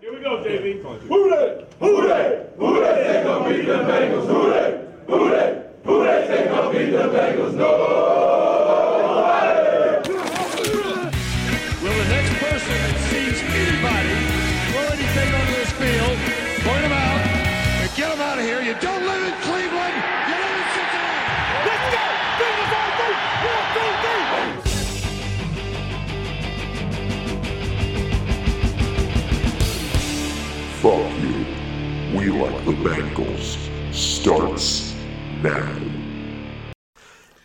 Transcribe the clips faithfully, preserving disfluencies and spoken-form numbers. Here we go, J V. Who they? Who they? Who they say gonna beat the Bengals? Who they? Who they? Who they say gonna beat the Bengals? Nobody! Will the next person that sees anybody throw anything onto this field, point them out, and get them out of here? You don't live in Cleveland. You live in Cincinnati. Let's go! Bengals on three. One, two, three. Fuck you. We Like the Bengals starts now.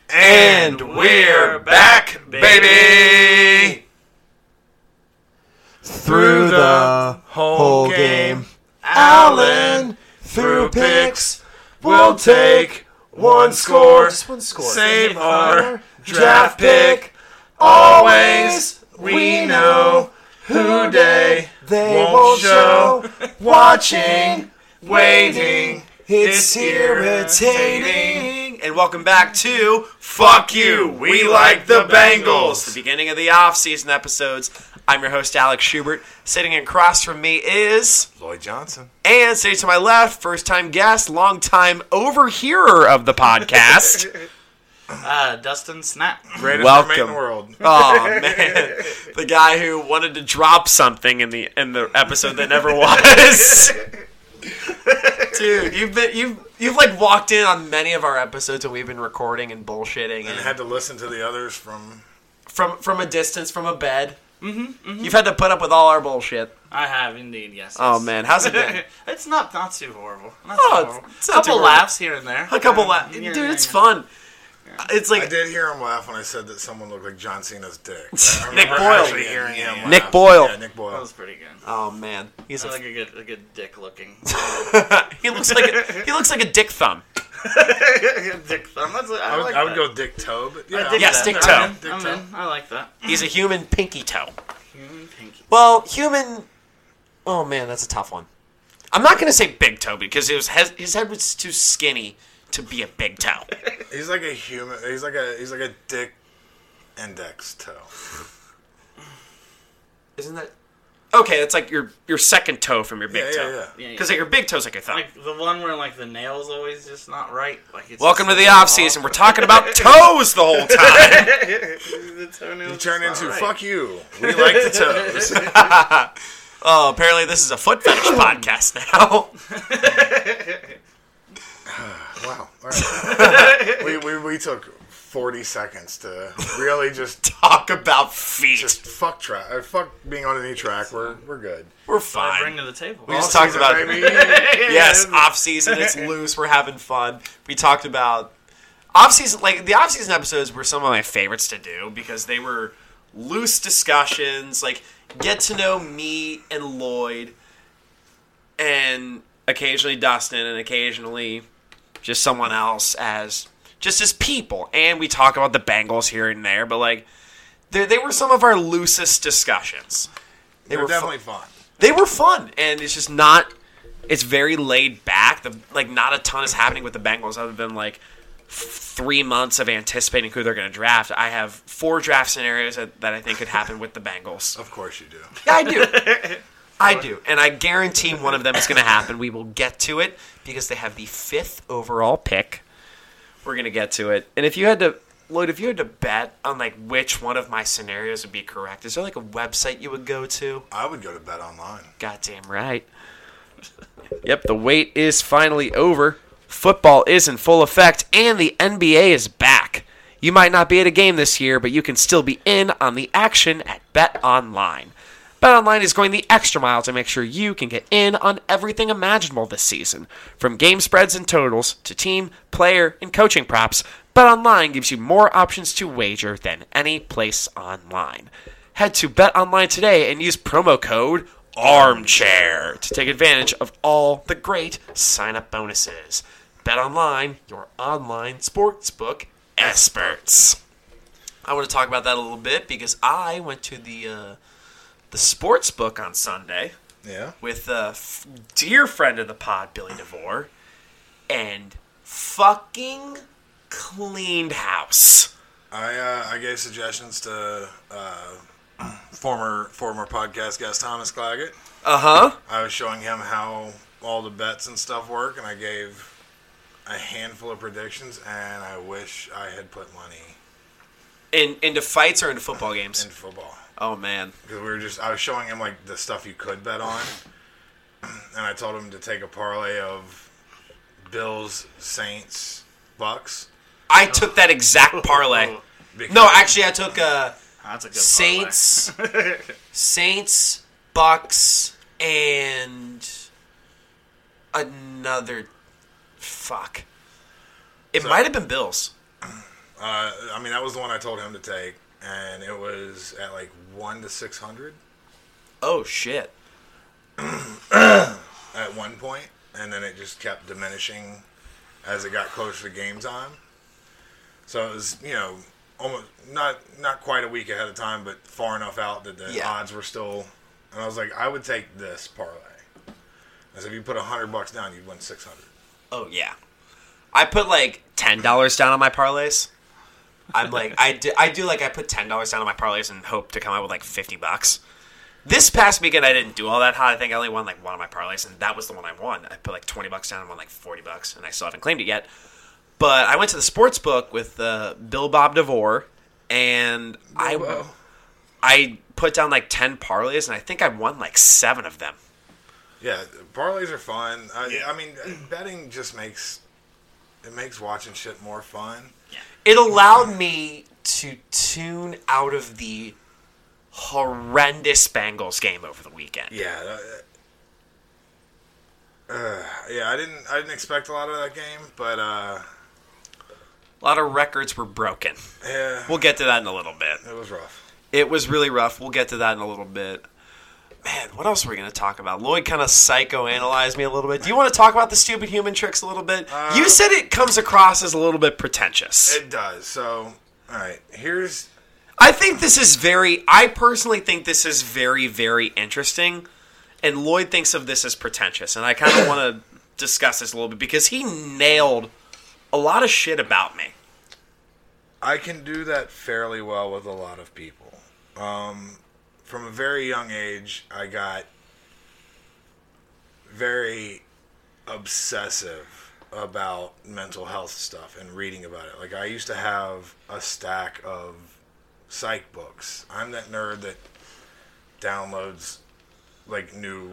And we're back, baby! Through the whole game, Allen through picks, we'll take one score, save our draft pick. Always we know who they, they won't show, watching, waiting, it's irritating. And welcome back to Fuck You, We Like the Bengals, the beginning of the off-season episodes. I'm your host, Alex Schubert. Sitting across from me is Lloyd Johnson. And sitting to my left, first-time guest, long-time overhearer of the podcast, Uh, Dustin Snap. Greatest roommate in the world. Oh, man. The guy who wanted to drop something in the in the episode that never was. Dude, you've been you've you've like walked in on many of our episodes that we've been recording and bullshitting, and, and had to listen to the others from from from a distance, from a bed. Mm-hmm, mm-hmm. You've had to put up with all our bullshit. I have indeed, yes. Oh, yes. Man, how's it been? It's not not too horrible. Not oh, too horrible. It's, it's a couple laughs here and there. A couple yeah, laughs, dude. Here, here, it's here. Fun. It's like I did hear him laugh when I said that someone looked like John Cena's dick. I Nick Boyle. Hearing yeah, him yeah. Nick Boyle. Yeah, Nick Boyle. That was pretty good. Oh man, he's I like f- a good, a good dick looking. he looks like a, he looks like a dick thumb. Dick thumb. That's, I, I would, like I would go dick toe. But yeah, yes, dick toe. I'm in. Dick I'm toe. In. I like that. He's a human pinky toe. Human pinky. Well, human. Oh man, that's a tough one. I'm not gonna say big toe because his his head was too skinny to be a big toe. He's like a human. He's like a he's like a dick index toe. Isn't that okay? It's like your your second toe from your big yeah, toe. Yeah, yeah. Because yeah, yeah. like your big toe's like your thumb. Like the one where like the nail's always just not right. Like it's welcome to the off season. We're talking about toes the whole time. The toenails. You turn into right. Fuck you. We like the toes. Oh, apparently this is a foot fetish podcast now. Wow. All right. we, we we took forty seconds to really just talk about feet. Just fuck track. Fuck being on any track. We're we're good. We're fine. Bring to the table. We just talked about it. Yes, off season. It's loose. We're having fun. We talked about off season. Like the off season episodes were some of my favorites to do because they were loose discussions. Like get to know me and Lloyd, and occasionally Dustin, and occasionally just someone else as just as people. And we talk about the Bengals here and there, but like they, they were some of our loosest discussions. They They're were definitely fun. fun. They were fun. And it's just not, it's very laid back. The, like not a ton is happening with the Bengals other than like three months of anticipating who they're going to draft. I have four draft scenarios that, that I think could happen with the Bengals. Of course you do. Yeah, I do. I do, and I guarantee one of them is going to happen. We will get to it because they have the fifth overall pick. We're going to get to it. And if you had to, Lloyd, if you had to bet on like which one of my scenarios would be correct, is there like a website you would go to? I would go to Bet Online. Goddamn right. Yep, the wait is finally over. Football is in full effect, and the N B A is back. You might not be at a game this year, but you can still be in on the action at Bet Online. BetOnline is going the extra mile to make sure you can get in on everything imaginable this season. From game spreads and totals to team, player, and coaching props, BetOnline gives you more options to wager than any place online. Head to BetOnline today and use promo code armchair to take advantage of all the great sign-up bonuses. BetOnline, your online sportsbook experts. I want to talk about that a little bit because I went to the uh, the sportsbook on Sunday. Yeah. With a f- dear friend of the pod, Billy DeVore, and fucking cleaned house. I uh, I gave suggestions to uh, former former podcast guest Thomas Claggett. Uh huh. I was showing him how all the bets and stuff work, and I gave a handful of predictions, and I wish I had put money in into fights or into football games. Into football. Oh man, because we were just I was showing him like the stuff you could bet on, and I told him to take a parlay of Bills, Saints, Bucks. I took that exact parlay. Because no, actually, I took uh, that's a good Saints, Saints, Bucks, and another. Fuck. It so, might have been Bills. Uh, I mean, that was the one I told him to take, and it was at like one to six hundred. Oh shit! At one point, and then it just kept diminishing as it got closer to game time. So it was, you know, almost not not quite a week ahead of time, but far enough out that the yeah. odds were still. And I was like, I would take this parlay. I said, if you put a hundred bucks down, you'd win six hundred. Oh yeah, I put like ten dollars down on my parlays. I'm like, I do, I do like I put ten dollars down on my parlays and hope to come out with like fifty bucks. This past weekend, I didn't do all that hot. I think I only won like one of my parlays, and that was the one I won. I put like twenty bucks down and won like forty bucks, and I still haven't claimed it yet. But I went to the sports book with uh, Bill Bob DeVore, and I, I put down like ten parlays, and I think I won like seven of them. Yeah, parlays are fun. I, yeah. I mean, betting just makes it makes watching shit more fun. Yeah. It allowed me to tune out of the horrendous Bengals game over the weekend. Yeah. Uh, yeah, I didn't. I didn't expect a lot of that game, but. Uh, A lot of records were broken. Yeah. We'll get to that in a little bit. It was rough. It was really rough. We'll get to that in a little bit. Man, what else are we going to talk about? Lloyd kind of psychoanalyzed me a little bit. Do you want to talk about the stupid human tricks a little bit? Uh, you said it comes across as a little bit pretentious. It does. So, all right, here's... I think this is very... I personally think this is very, very interesting, and Lloyd thinks of this as pretentious, and I kind of want to discuss this a little bit because he nailed... a lot of shit about me. I can do that fairly well with a lot of people. Um, from a very young age, I got very obsessive about mental health stuff and reading about it. Like, I used to have a stack of psych books. I'm that nerd that downloads, like, new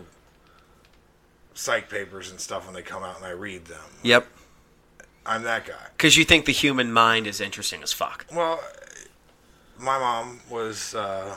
psych papers and stuff when they come out and I read them. Yep. I'm that guy. Because you think the human mind is interesting as fuck. Well, my mom was uh,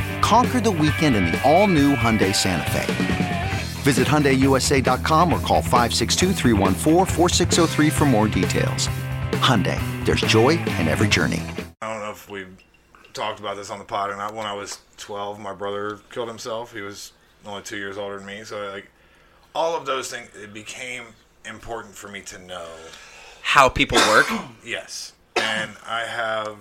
Conquer the weekend in the all-new Hyundai Santa Fe. Visit Hyundai U S A dot com or call five six two, three one four, four six zero three for more details. Hyundai, there's joy in every journey. I don't know if we've talked about this on the pod, and I, when I was twelve, my brother killed himself. He was only two years older than me, so like all of those things, it became important for me to know how people work. Yes, and I have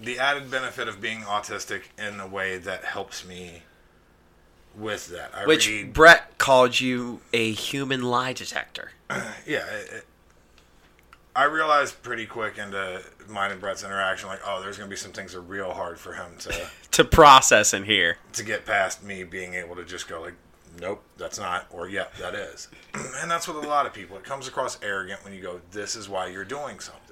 the added benefit of being autistic in a way that helps me with that. I Which read, Brett called you a human lie detector. Yeah. It, it, I realized pretty quick into mine and Brett's interaction, like, oh, there's going to be some things that are real hard for him to... to process in here. To get past me being able to just go, like, nope, that's not, or yeah, that is. And that's with a lot of people. It comes across arrogant when you go, this is why you're doing something.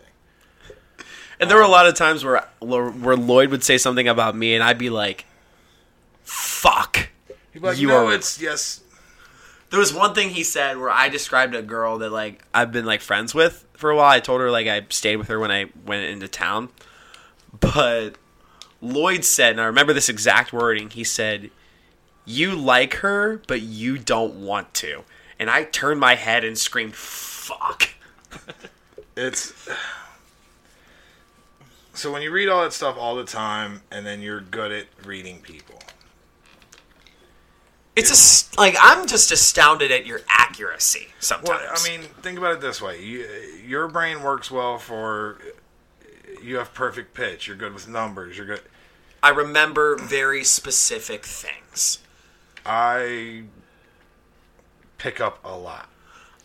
And um, there were a lot of times where where Lloyd would say something about me, and I'd be like, fuck. He'd be like, you no, are... it's, yes... There was one thing he said where I described a girl that, like, I've been, like, friends with for a while. I told her, like, I stayed with her when I went into town. But Lloyd said, and I remember this exact wording, he said, you like her, but you don't want to. And I turned my head and screamed, fuck. It's... So when you read all that stuff all the time, and then you're good at reading people. It's a, like I'm just astounded at your accuracy sometimes. Well, I mean, think about it this way. You, your brain works well for... You have perfect pitch. You're good with numbers. You're good... I remember very specific things. I pick up a lot.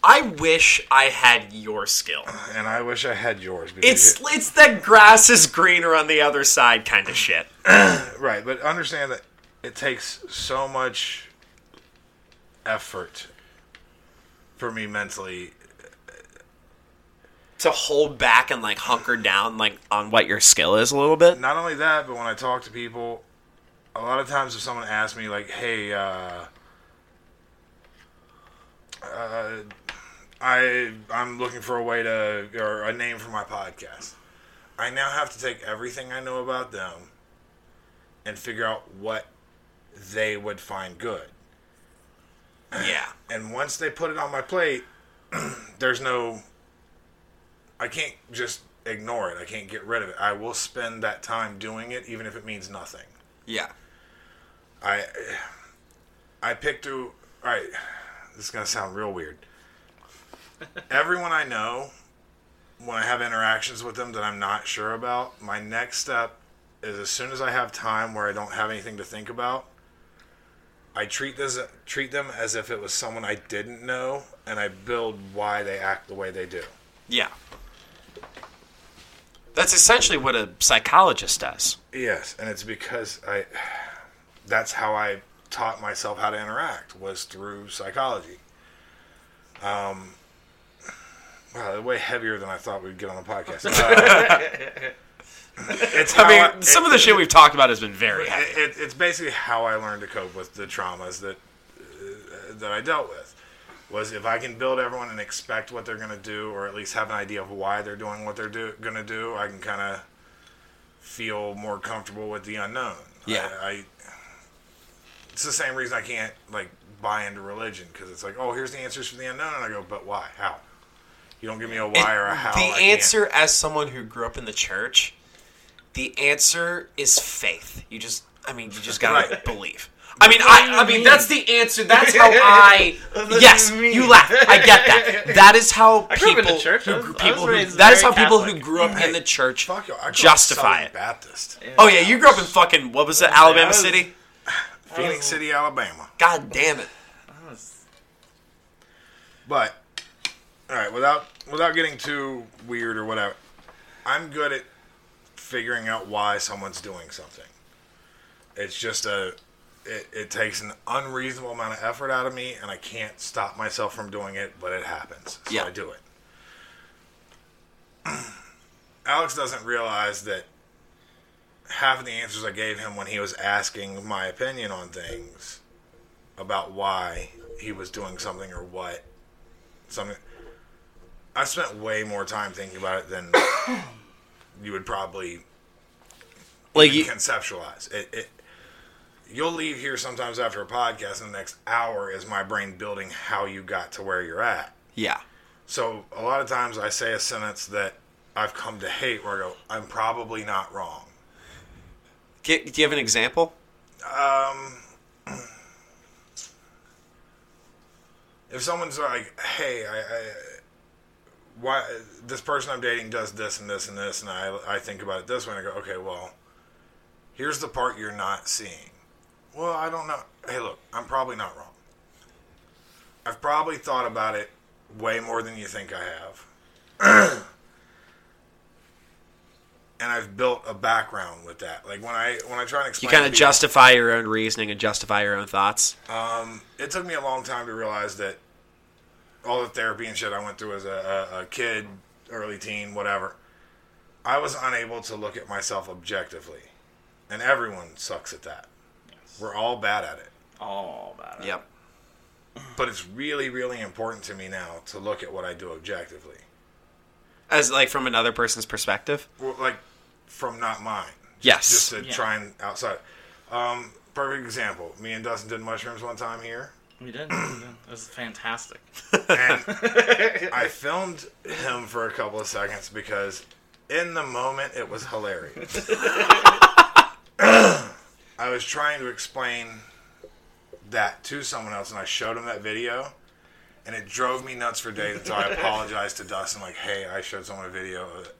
I wish I had your skill. And I wish I had yours. It's, it, it's that grass is greener on the other side kind of shit. Right, but understand that it takes so much... effort for me mentally to hold back and like hunker down like on what your skill is a little bit. Not only that, but when I talk to people, a lot of times if someone asks me like, hey, uh, uh, I, I'm looking for a way to, or a name for my podcast. I now have to take everything I know about them and figure out what they would find good. Yeah. And once they put it on my plate, there's no... I can't just ignore it. I can't get rid of it. I will spend that time doing it, even if it means nothing. Yeah. I I picked through... All right. This is going to sound real weird. Everyone I know, when I have interactions with them that I'm not sure about, my next step is as soon as I have time where I don't have anything to think about, I treat this treat them as if it was someone I didn't know, and I build why they act the way they do. Yeah. That's essentially what a psychologist does. Yes, and it's because I... That's how I taught myself how to interact, was through psychology. Um, wow, they're way heavier than I thought we'd get on the podcast. Uh, It's I mean, I, it, some of the shit we've talked about has been very heavy. It, it, it's basically how I learned to cope with the traumas that uh, that I dealt with. Was if I can build everyone and expect what they're going to do, or at least have an idea of why they're doing what they're do, going to do, I can kind of feel more comfortable with the unknown. Yeah. I, I, it's the same reason I can't like buy into religion, because it's like, oh, here's the answers for the unknown, and I go, but why? How? You don't give me a why and or a how. The I answer, can't. As someone who grew up in the church... The answer is faith. You just, I mean, you just gotta right. believe. I mean, I, I mean, that's the answer. That's how I. Yes, you laugh. I get that. That is how people. I grew up in the church. Who, people who, that is how Catholic. People who grew up hey, in the church fuck y'all. I grew justify up it. Baptist. Yeah. Oh yeah, you grew up in fucking what was it? Alabama was, City. Phoenix was, City, Alabama. God damn it. I was... But, all right, without without getting too weird or whatever, I'm good at figuring out why someone's doing something. It's just a... It, it takes an unreasonable amount of effort out of me, and I can't stop myself from doing it, but it happens. So yeah. I do it. Alex doesn't realize that half of the answers I gave him when he was asking my opinion on things about why he was doing something or what... something. I spent way more time thinking about it than... you would probably like you, conceptualize it, it. You'll leave here sometimes after a podcast, and the next hour is my brain building how you got to where you're at. Yeah. So a lot of times I say a sentence that I've come to hate where I go, I'm probably not wrong. Do you have an example? Um, if someone's like, hey, I... I why this person I'm dating does this and this and this, and I I think about it this way, and I go, okay, well, here's the part you're not seeing. Well, I don't know. Hey, look, I'm probably not wrong. I've probably thought about it way more than you think I have. And I've built a background with that. Like, when I when I try and explain... You kind of justify your own reasoning and justify your own thoughts? Um, it took me a long time to realize that all the therapy and shit I went through as a, a, a kid, early teen, whatever, I was unable to look at myself objectively. And everyone sucks at that. Yes. We're all bad at it. All bad at yep. it. Yep. But it's really, really important to me now to look at what I do objectively. As, like, from another person's perspective? Well, like, from not mine. Just, yes. Just to yeah. try and outside. Um, perfect example. Me and Dustin did mushrooms one time here. We did. We did. It was fantastic. And I filmed him for a couple of seconds because in the moment it was hilarious. I was trying to explain that to someone else, and I showed him that video. And it drove me nuts for days until I apologized to Dustin, like, hey, I showed someone a video of it.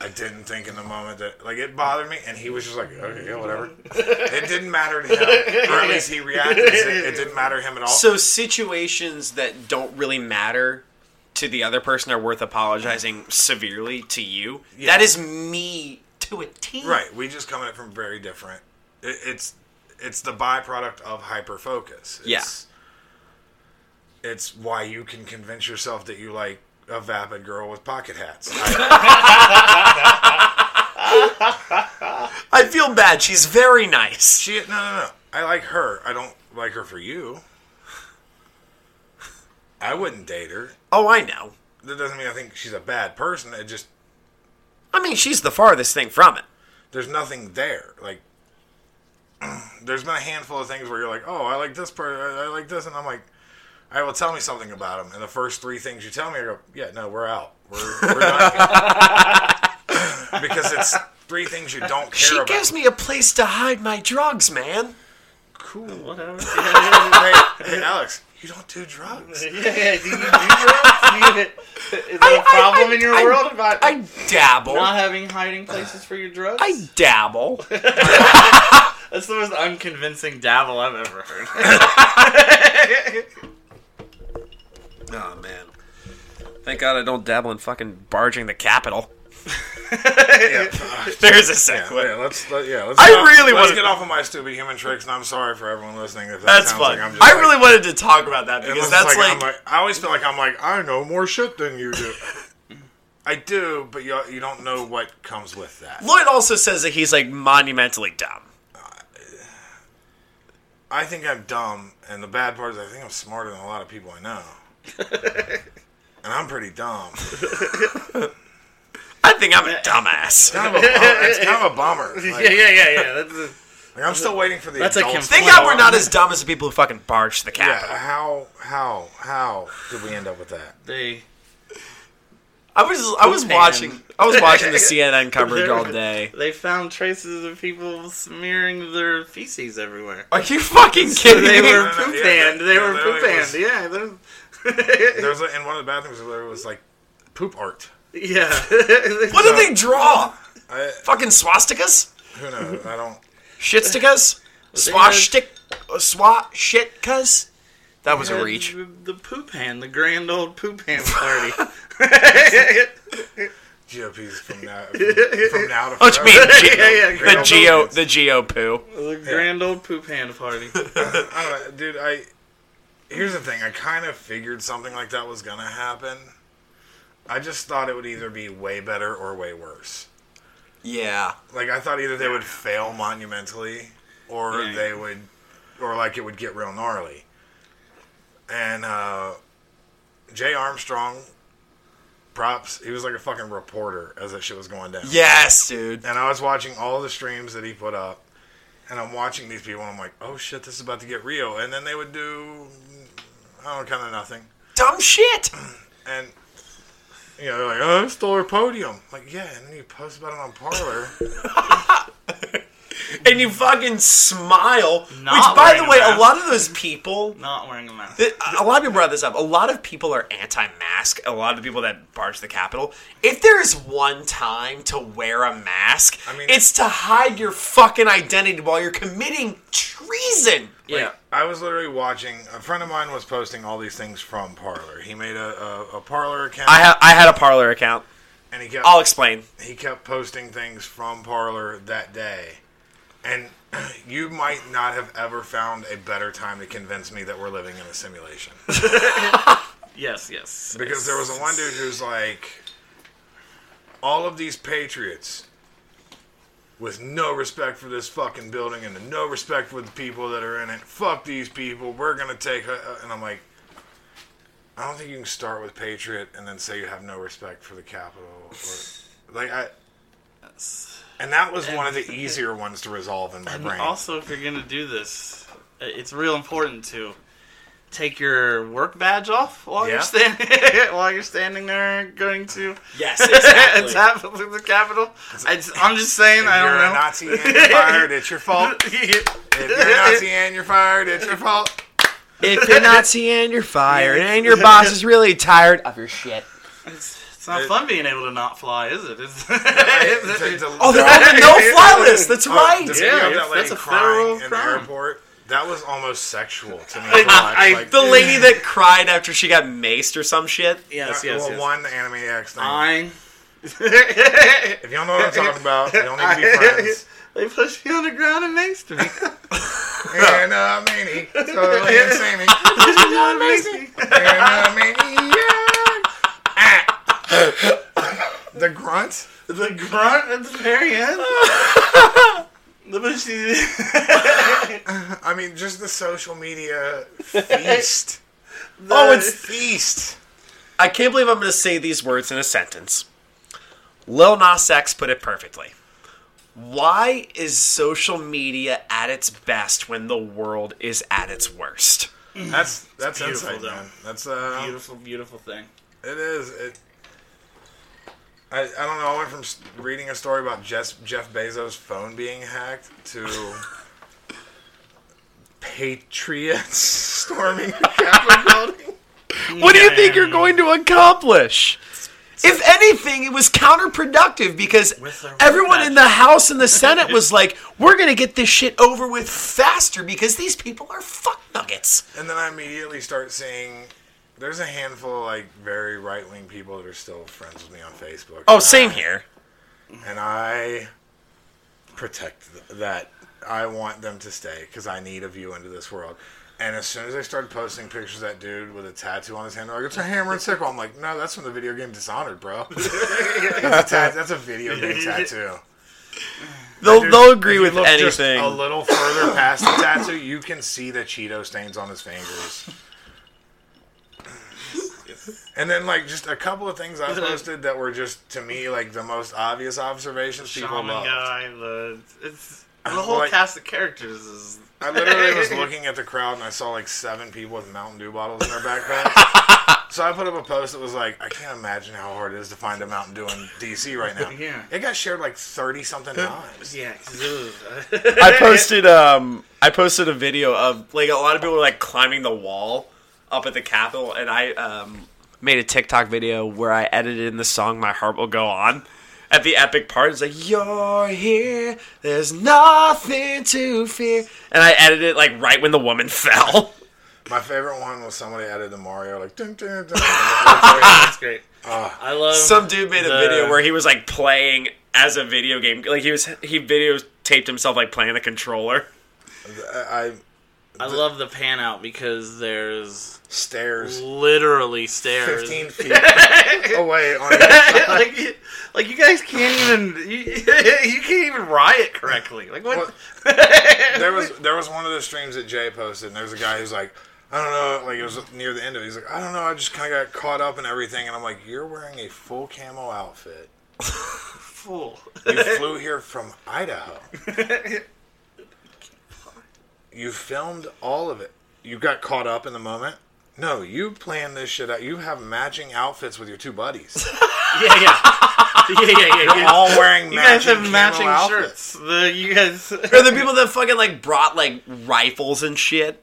I didn't think in the moment that, like, it bothered me. And he was just like, okay, yeah, whatever. It didn't matter to him. Or at least he reacted. It didn't matter to him at all. So situations that don't really matter to the other person are worth apologizing severely to you. Yeah. That is me to a T. Right. We just come at it from very different. It, it's, it's the byproduct of hyper-focus. It's, yeah. It's why you can convince yourself that you like a vapid girl with pocket hats. I, I feel bad. She's very nice. She, no, no, no. I like her. I don't like her for you. I wouldn't date her. Oh, I know. That doesn't mean I think she's a bad person. It just... I mean, she's the farthest thing from it. There's nothing there. Like, there's been a handful of things where you're like, oh, I like this person. I like this. And I'm like... All right, well, tell me something about him. And the first three things you tell me, I go, yeah, no, we're out. We're, we're done. Because it's three things you don't care she about. She gives me a place to hide my drugs, man. Cool. Oh, whatever. hey, hey, Alex, you don't do drugs. Yeah, yeah, do you do drugs? Is that a problem I, I, in your I, world? About I dabble. Not having hiding places for your drugs? I dabble. That's the most unconvincing dabble I've ever heard. Oh, man. Thank God I don't dabble in fucking barging the Capitol. yeah. There's a segue. Yeah, yeah, let's, let, yeah, let's, I get, really off, let's get off of my stupid human tricks, and I'm sorry for everyone listening. If that that's fun. Like I'm just I like, really wanted to talk about that because that's like, like, I'm like... I always feel like I'm like, I know more shit than you do. I do, but you, you don't know what comes with that. Lloyd also says that he's like monumentally dumb. I think I'm dumb, and the bad part is I think I'm smarter than a lot of people I know. And I'm pretty dumb. I think I'm a dumbass. It's kind of a, it's kind of a bummer. Like, yeah, yeah, yeah, yeah. That's a, like, I'm still waiting for the that's adults. Thank God we're not as dumb as the people who fucking barged the Capitol. Yeah, how, how, how did we end up with that? They... I was I was Man. watching I was watching the C N N coverage all day. They found traces of people smearing their feces everywhere. Are you fucking kidding me? So they were no, no, poop panned. Yeah, they yeah, were poop panned. Yeah. There was in one of the bathrooms there was like poop art. Yeah. What so, did they draw? I, fucking swastikas? Who knows? I don't. Shitstikas? Swashtik? Swashitkas? That was a reach. The, the poop hand, the grand old poop hand party. G O P's from now, from, from now to forever. Oh, you mean the Geo, the Geo poo. The grand yeah. old poop hand party. uh, I don't know, dude. I here's the thing. I kind of figured something like that was gonna happen. I just thought it would either be way better or way worse. Yeah. Like I thought either they would fail monumentally, or yeah. they would, or like it would get real gnarly. And uh, Jay Armstrong, props, he was like a fucking reporter as that shit was going down. Yes, dude. And I was watching all the streams that he put up, and I'm watching these people, and I'm like, oh shit, this is about to get real. And then they would do, I don't know, kind of nothing. Dumb shit! And, you know, they're like, oh, I stole her podium. I'm like, yeah, and then you post about it on Parler. and you fucking smile. Not which, by the way, a, a lot of those people... Not wearing a mask. Th- a lot of people brought this up. A lot of people are anti-mask. A lot of people that barge the Capitol. If there is one time to wear a mask, I mean, it's to hide your fucking identity while you're committing treason. Like, yeah, I was literally watching. A friend of mine was posting all these things from Parler. He made a, a, a Parler account. I ha- I had a Parler account, and he kept. I'll explain. He kept posting things from Parler that day, and you might not have ever found a better time to convince me that we're living in a simulation. Yes, yes. Because yes. There was a one dude who's like, all of these patriots. With no respect for this fucking building and no respect for the people that are in it. Fuck these people. We're going to take... A, and I'm like, I don't think you can start with Patriot and then say you have no respect for the Capitol. Or, like, I... Yes. And that was and, one of the easier ones to resolve in my and brain. Also, if you're going to do this, it's real important to take your work badge off while, yeah. you're, standing, while you're standing there going to... Yes, exactly. Tap the Capitol. I, I'm just saying, if I don't know. If you're a Nazi and you're fired, it's your fault. If you're a Nazi and you're fired, it's your fault. If you're a Nazi and you're fired and your boss is really tired of your shit. It's, it's not it, fun being able to not fly, is it? It's, no, it's, it's a, oh, they're on the no-fly list. That's right. Oh, yeah, that that's a federal crime. In the airport. That was almost sexual to me. I, I, like, the lady that cried after she got maced or some shit. Yes, uh, yes, well, yes. One Animaniacs thing. I... If y'all know what I'm talking about, you don't need to be friends. They pushed me on the ground and maced me. And uh, Manny, so they didn't see me. Pushed me on Manny. And uh, Manny, yeah. The grunt. The grunt at the very end. I mean, just the social media feast. the oh, it's feast. I can't believe I'm going to say these words in a sentence. Lil Nas X put it perfectly. Why is social media at its best when the world is at its worst? That's that's it's beautiful, insight, man. That's a beautiful, beautiful thing. It is. It. I, I don't know, I went from reading a story about Jeff, Jeff Bezos' phone being hacked to Patriots storming the Capitol building. What do you think you're going to accomplish? If anything, it was counterproductive because everyone in the House and the Senate was like, we're going to get this shit over with faster because these people are fuck nuggets. And then I immediately start seeing... There's a handful of, like, very right-wing people that are still friends with me on Facebook. Oh, same I, here. And I protect th- that. I want them to stay because I need a view into this world. And as soon as I started posting pictures of that dude with a tattoo on his hand, they're like, it's a hammer and sickle. I'm like, no, that's from the video game Dishonored, bro. that's, a ta- that's a video game tattoo. They'll, dude, they'll agree with anything. Just a little further past the tattoo, you can see the Cheeto stains on his fingers. And then, like, just a couple of things I posted that were just, to me, like, the most obvious observations people love. Guy, the, it's, the whole like, cast of characters is... I literally was looking at the crowd, and I saw, like, seven people with Mountain Dew bottles in their backpacks. So I put up a post that was like, I can't imagine how hard it is to find a Mountain Dew in D C right now. Yeah. It got shared, like, thirty-something times. Yeah. I posted, um, I posted a video of, like, a lot of people were, like, climbing the wall up at the Capitol, and I, um... made a TikTok video where I edited in the song My Heart Will Go On. At the epic part, it's like, you're here, there's nothing to fear. And I edited it, like, right when the woman fell. My favorite one was somebody added the Mario, like, dun, dun, dun, dun. That's great. Uh, I love some dude made the... a video where he was, like, playing as a video game. Like, he was he videotaped himself, like, playing the controller. I... I I love the pan out because there's stairs, literally stairs, fifteen feet away. On like, like you guys can't even you, you can't even riot correctly. Like what? Well, there was there was one of the streams that Jay posted, and there was a guy who's like, I don't know, like it was near the end of it. He's like, I don't know, I just kind of got caught up in everything, and I'm like, you're wearing a full camo outfit. Full. You flew here from Idaho. You filmed all of it. You got caught up in the moment? No, you planned this shit out. You have matching outfits with your two buddies. Yeah, yeah. Yeah, yeah, yeah. They're yeah. all wearing you matching, guys have matching shirts. The, you guys... Or the people that fucking, like, brought, like, rifles and shit.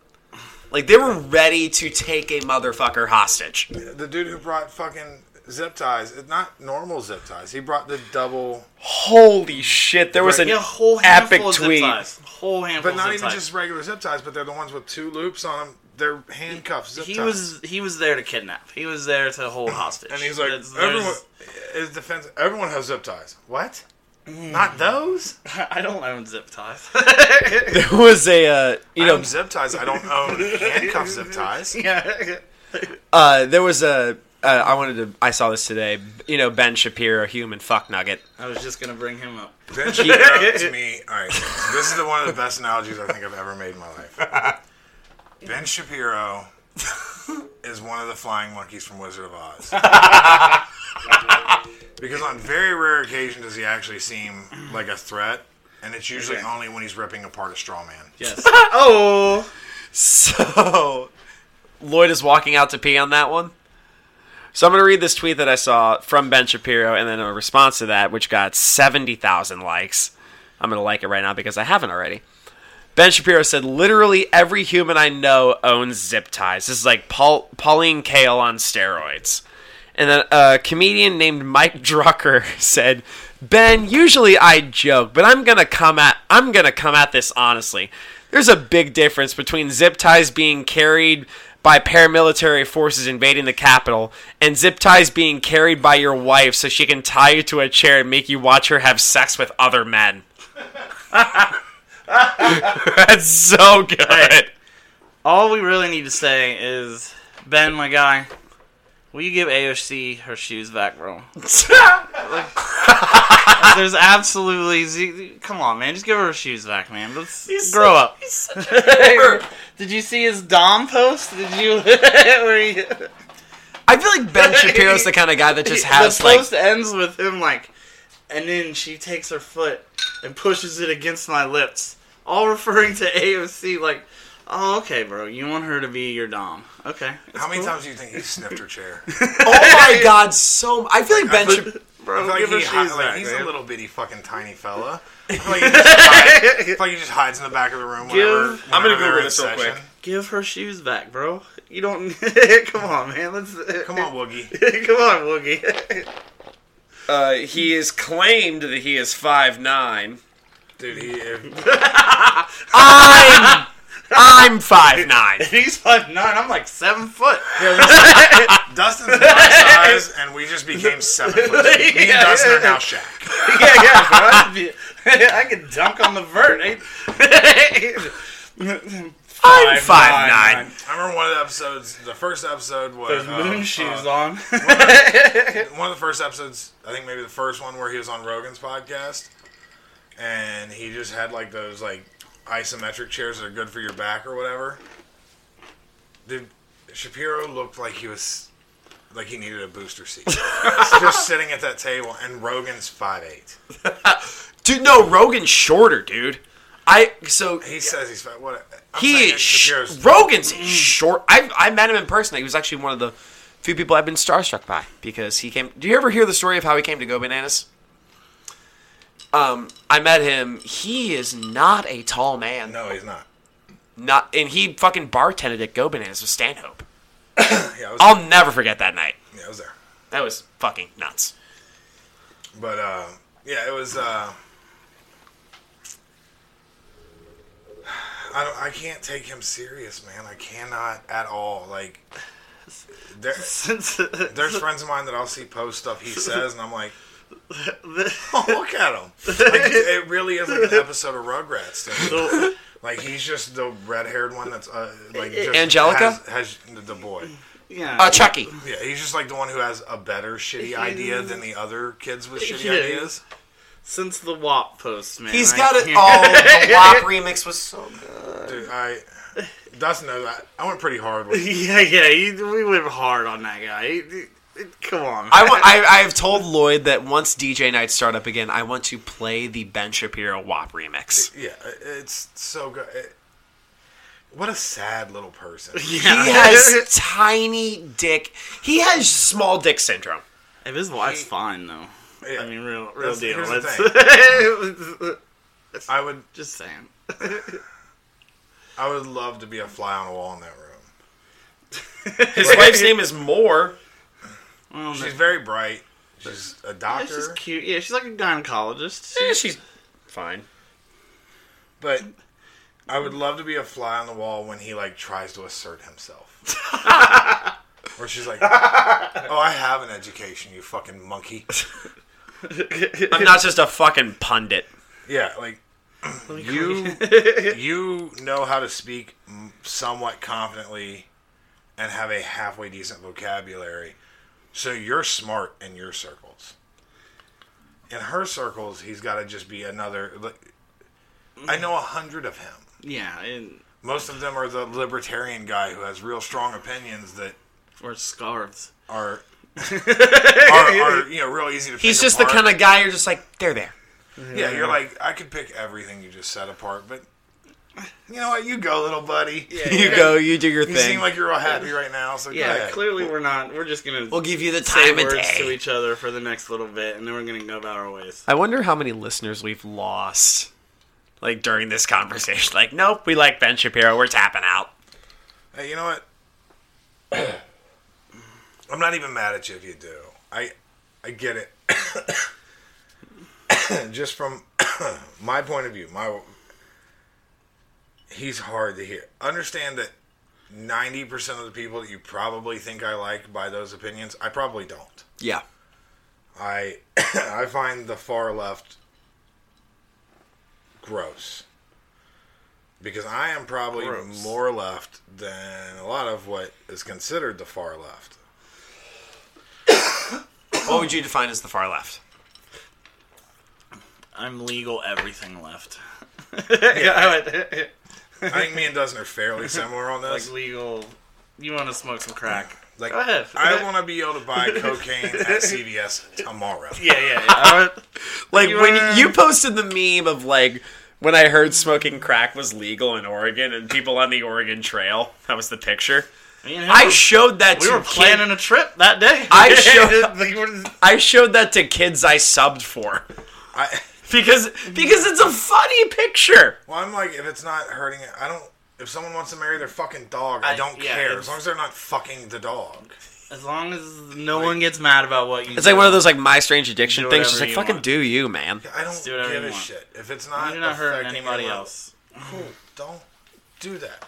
Like, they were ready to take a motherfucker hostage. The dude who brought fucking... zip ties. Not normal zip ties. He brought the double... Holy shit. There was an whole epic tweet. Whole handful of zip ties. But not even just regular zip ties, but they're the ones with two loops on them. They're handcuffs, zip ties. He was, he was there to kidnap. He was there to hold hostage. And he's like, everyone, his defense, everyone has zip ties. What? Mm. Not those? I don't own zip ties. There was a... Uh, you know, I own zip ties. I don't own handcuff zip ties. Yeah. Uh, there was a... Uh, I wanted to. I saw this today. You know, Ben Shapiro, human fuck nugget. I was just gonna bring him up. Ben Shapiro to me. All right, this is the, one of the best analogies I think I've ever made in my life. Ben Shapiro is one of the flying monkeys from Wizard of Oz. Because on very rare occasion does he actually seem like a threat, and it's usually okay. only when he's ripping apart a straw man. Yes. Oh. So Lloyd is walking out to pee on that one. So I'm going to read this tweet that I saw from Ben Shapiro and then a response to that, which got seventy thousand likes. I'm going to like it right now because I haven't already. Ben Shapiro said, literally every human I know owns zip ties. This is like Paul, Pauline Kael on steroids. And then a comedian named Mike Drucker said, Ben, usually I joke, but I'm going to come at I'm going to come at this honestly. There's a big difference between zip ties being carried by paramilitary forces invading the Capitol, and zip ties being carried by your wife so she can tie you to a chair and make you watch her have sex with other men. That's so good. Hey, all we really need to say is, Ben, my guy, will you give A O C her shoes back, bro? Like, there's absolutely... Come on, man. Just give her her shoes back, man. Let's he's grow such, up. He's such a Did you see his Dom post? Did you... Where he... I feel like Ben Shapiro's the kind of guy that just has, the like... The post ends with him, like... And then she takes her foot and pushes it against my lips. All referring to A O C, like... Oh, okay, bro. You want her to be your dom. Okay. How many cool. times do you think he sniffed her chair? Oh, my God. So... I feel like Ben... Should, put, bro, I feel like, he hi- back, like he's man. a little bitty fucking tiny fella. I feel like he just, hide, I feel like he just hides in the back of the room whenever... Give, whenever I'm going to Google this real quick. Give her shoes back, bro. You don't... Come on, man. Let's. Come on, Woogie. Come on, Woogie. Uh, he is claimed that he is five nine. Dude, he... I'm... I'm five nine. If he's five nine, I'm like seven foot. Dustin's my size, and we just became seven foot. Me and yeah, Dustin yeah. are now Shaq. Yeah, yeah, bro. I could dunk on the vert. Eh? I'm five nine. I remember one of the episodes, the first episode was... There's moon um, shoes uh, on. One of, the, one of the first episodes, I think maybe the first one, where he was on Rogan's podcast, and he just had like those like... isometric chairs that are good for your back or whatever. Dude, Shapiro looked like he was like he needed a booster seat. Just sitting at that table, and Rogan's five eight. Dude, no, Rogan's shorter, dude. I so he yeah. says he's five. What? I'm he Shapiro's Rogan's mm. short. I I met him in person. He was actually one of the few people I've been starstruck by because he came. Do you ever hear the story of how he came to Go Bananas? Um, I met him. He is not a tall man. No, he's not. Not, and he fucking bartended at Go Bananas with Stanhope. yeah, I was I'll there. never forget that night. Yeah, I was there. That was fucking nuts. But uh, yeah, it was. Uh, I don't. I can't take him serious, man. I cannot at all. Like, there, there's friends of mine that I'll see post stuff he says, and I'm like. Oh, look at him. Like, it really is like an episode of Rugrats to me. Like, he's just the red-haired one that's, uh, like... Just Angelica? Has, has the boy. Yeah. Uh, Chucky. Yeah, he's just, like, the one who has a better shitty idea than the other kids with shitty yeah. ideas. Since the W A P post, man. He's got it. Oh, the W A P remix was so good. Dude, I... Dustin knows that. I went pretty hard with him. Yeah, yeah, he, we went hard on that guy. He, he, Come on, man. I, w- I, I have told Lloyd that once D J nights start up again, I want to play the Ben Shapiro W A P remix. Yeah, it's so good. It, what a sad little person. Yeah. He has tiny dick. He has small dick syndrome. Invisible Ike's he, fine though. Yeah. I mean, real, real that's, deal. That's, that's, I would just saying. I would love to be a fly on a wall in that room. His wife's name is Moore. Well, she's no. very bright. She's a doctor. Yeah, she's cute. Yeah, she's like a gynecologist. She, yeah, she's fine. But I would love to be a fly on the wall when he like tries to assert himself. Or she's like, "Oh, I have an education, you fucking monkey. I'm not just a fucking pundit." Yeah, like you you know how to speak somewhat confidently and have a halfway decent vocabulary. So you're smart in your circles. In her circles, he's got to just be another. I know a hundred of him. Yeah, and most of them are the libertarian guy who has real strong opinions that or scarves are are, are you know real easy to. He's pick just apart. The kind of guy you're just like they're there. Yeah, yeah, you're like I could pick everything you just set apart, but you know what? You go, little buddy. Yeah, yeah. You go. You do your thing. You seem like you're all happy right now. So yeah, go ahead. Clearly we're not. We're just gonna. We'll give you the time say words and day. To each other for the next little bit, and then we're gonna go about our ways. I wonder how many listeners we've lost, like during this conversation. Like, nope, we like Ben Shapiro. We're tapping out. Hey, you know what? I'm not even mad at you if you do. I, I get it. Just from my point of view, my. He's hard to hear. Understand that ninety percent of the people that you probably think I like by those opinions, I probably don't. Yeah. I I find the far left gross. Because I am probably gross. More left than a lot of what is considered the far left. What would you define as the far left? I'm legal everything left. Yeah. I, I think me and Dustin are fairly similar on this. Like legal, you want to smoke some crack? Like, go ahead. I want to be able to buy cocaine at C V S tomorrow. Yeah, yeah, yeah. Like you when wanna... you posted the meme of like when I heard smoking crack was legal in Oregon and people on the Oregon Trail. That was the picture. I were, showed that we to we were planning kid. A trip that day. I showed I showed that to kids I subbed for. I. Because because it's a funny picture. Well, I'm like, if it's not hurting, I don't. If someone wants to marry their fucking dog, I, I don't yeah, care. As long as they're not fucking the dog. As long as no like, one gets mad about what you. It's do. Like one of those like My Strange Addiction things. Just like fucking want. Do you, man. Yeah, I don't do give a want. Shit. If it's not, you're not hurting anybody else. Cool. Don't do that.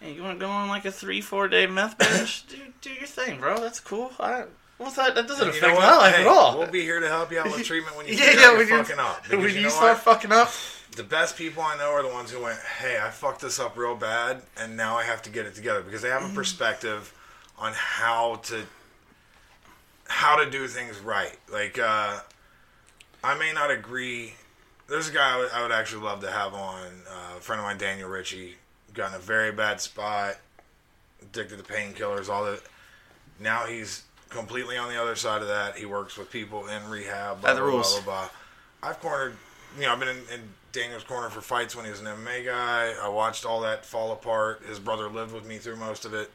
Hey, you want to go on like a three four day meth binge? do do your thing, bro. That's cool. I. Well, that, that doesn't affect my life hey, at all. We'll be here to help you out with treatment when you yeah, yeah, when you're fucking up. When you, you know start what? Fucking up. The best people I know are the ones who went, hey, I fucked this up real bad, and now I have to get it together. Because they have mm-hmm. a perspective on how to how to do things right. Like, uh, I may not agree. There's a guy I would, I would actually love to have on. Uh, a friend of mine, Daniel Ritchie, got in a very bad spot, addicted to painkillers, all that. Now he's... completely on the other side of that. He works with people in rehab. Blah, blah, blah, blah, blah. I've cornered, you know, I've been in, in Daniel's corner for fights when he was an M M A guy. I watched all that fall apart. His brother lived with me through most of it.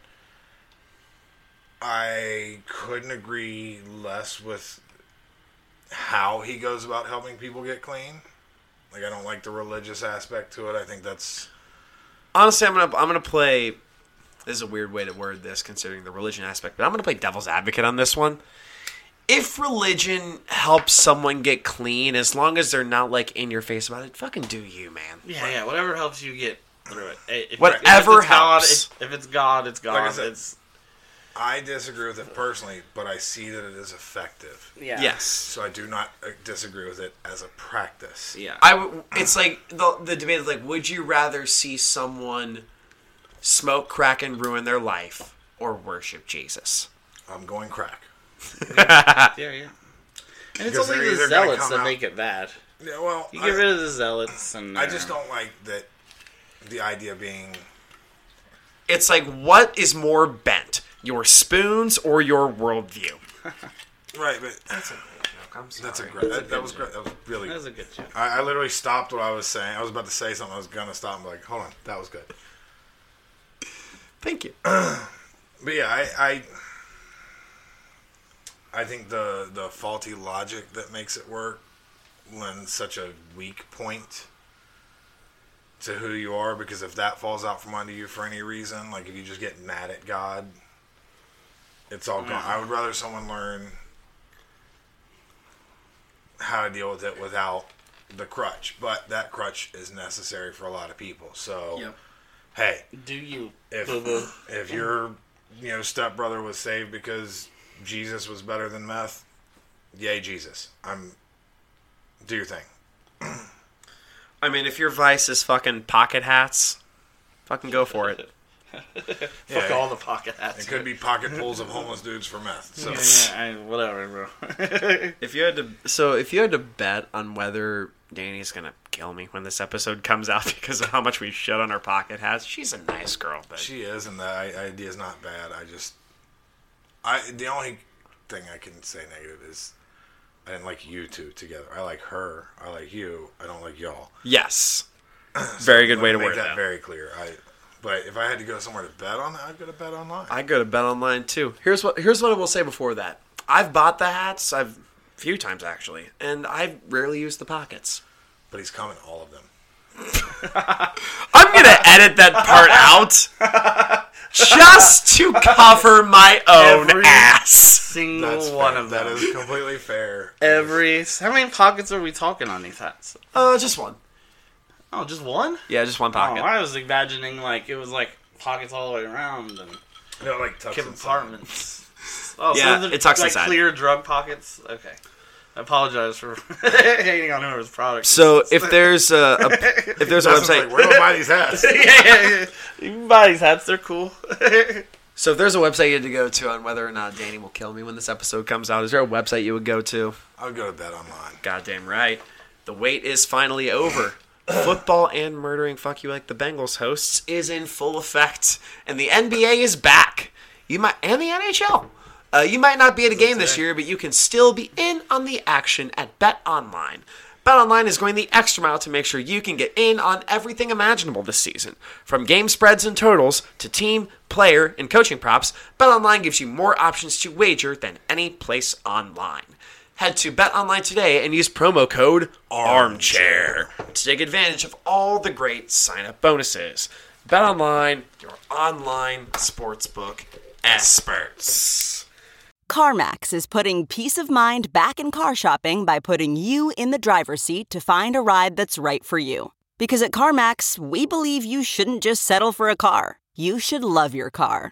I couldn't agree less with how he goes about helping people get clean. Like, I don't like the religious aspect to it. I think that's... Honestly, I'm gonna I'm gonna play... This is a weird way to word this considering the religion aspect, but I'm going to play devil's advocate on this one. If religion helps someone get clean, as long as they're not like in your face about it, fucking do you, man. Yeah, right. Yeah, whatever helps you get through it. If whatever if it's helps. God, if it's God, it's God. Like I, said, it's... I disagree with it personally, but I see that it is effective. Yeah. Yes. So I do not disagree with it as a practice. Yeah. I w- it's like the, the debate is like, would you rather see someone... smoke crack and ruin their life, or worship Jesus? I'm going crack. Yeah, yeah. yeah. And it's only the zealots that out. Make it bad. Yeah, well, you I, get rid of the zealots, and uh, I just don't like that. The idea being, it's like, what is more bent, your spoons or your worldview? Right, but that's a great joke. I'm sorry. That's a great. That's that, a that was great. That was really. That was a good joke. I, I literally stopped what I was saying. I was about to say something. I was gonna stop and be like, hold on, that was good. Thank you. Uh, but yeah, I, I I think the the faulty logic that makes it work lends such a weak point to who you are, because if that falls out from under you for any reason, like if you just get mad at God, it's all gone. Mm-hmm. I would rather someone learn how to deal with it without the crutch, but that crutch is necessary for a lot of people. So, yep. Hey, do you if if your you know stepbrother was saved because Jesus was better than meth, yay Jesus! I'm do your thing. I mean, if your vice is fucking pocket hats, fucking go for it. Fuck yeah, all the pocket hats. It could be pocket pools of homeless dudes for meth. So. Yeah, yeah, I, whatever, bro. If you had to, so if you had to bet on whether Danny's gonna kill me when this episode comes out because of how much we shit on her pocket hats, she's a nice girl. But she is, and the idea is not bad. I just, I the only thing I can say negative is, I didn't like you two together. I like her. I like you. I don't like y'all. Yes. So very good way to word that. Make that very clear. I, but if I had to go somewhere to bet on that, I'd go to Bet Online. I'd go to Bet Online too. Here's what here's what I will say before that. I've bought the hats. I've a few times actually, and I've rarely used the pockets. But he's coming all of them. I'm gonna edit that part out just to cover my own Every ass. Single That's one fair. Of them. That is completely fair. Every how many pockets are we talking on these hats? Uh, just one. Oh, just one? Yeah, just one pocket. Oh, I was imagining like it was like pockets all the way around and you know, like tucks compartments. Oh, yeah, so it tucks like inside. Clear drug pockets. Okay. I apologize for hating on whoever's product. So if there's a, a if there's a website, like, we're gonna buy these hats. yeah, yeah, yeah. You can buy these hats; they're cool. So if there's a website you had to go to on whether or not Danny will kill me when this episode comes out, is there a website you would go to? I would go to Bet Online. Goddamn right. The wait is finally over. Football and murdering fuck you like the Bengals hosts is in full effect, and the N B A is back. You might and the N H L. Uh, you might not be at a game this year, but you can still be in on the action at BetOnline. BetOnline is going the extra mile to make sure you can get in on everything imaginable this season. From game spreads and totals to team, player, and coaching props, BetOnline gives you more options to wager than any place online. Head to BetOnline today and use promo code ARMCHAIR to take advantage of all the great sign-up bonuses. BetOnline, your online sportsbook experts. CarMax is putting peace of mind back in car shopping by putting you in the driver's seat to find a ride that's right for you. Because at CarMax, we believe you shouldn't just settle for a car. You should love your car.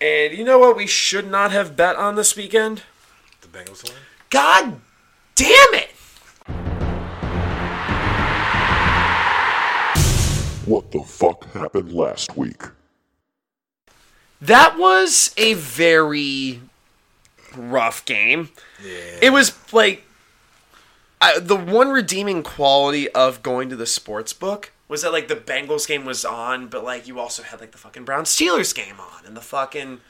And you know what we should not have bet on this weekend? The Bengals win. God damn it! What the fuck happened last week? That was a very rough game. Yeah. It was like... I, the one redeeming quality of going to the sports book was that, like, the Bengals game was on, but, like, you also had, like, the fucking Browns-Steelers game on and the fucking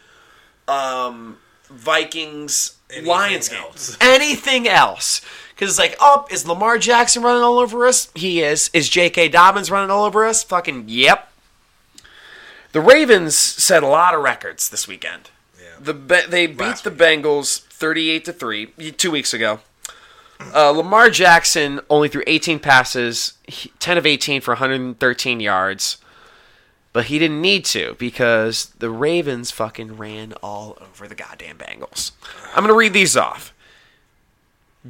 um, Vikings-Lions game. Else. Anything else. Because it's like, oh, is Lamar Jackson running all over us? He is. Is J K. Dobbins running all over us? Fucking yep. The Ravens set a lot of records this weekend. Yeah. The be- They beat Last the weekend. Bengals thirty-eight to three two weeks ago. Uh, Lamar Jackson only threw eighteen passes, ten of eighteen for one hundred thirteen yards. But he didn't need to because the Ravens fucking ran all over the goddamn Bengals. I'm going to read these off.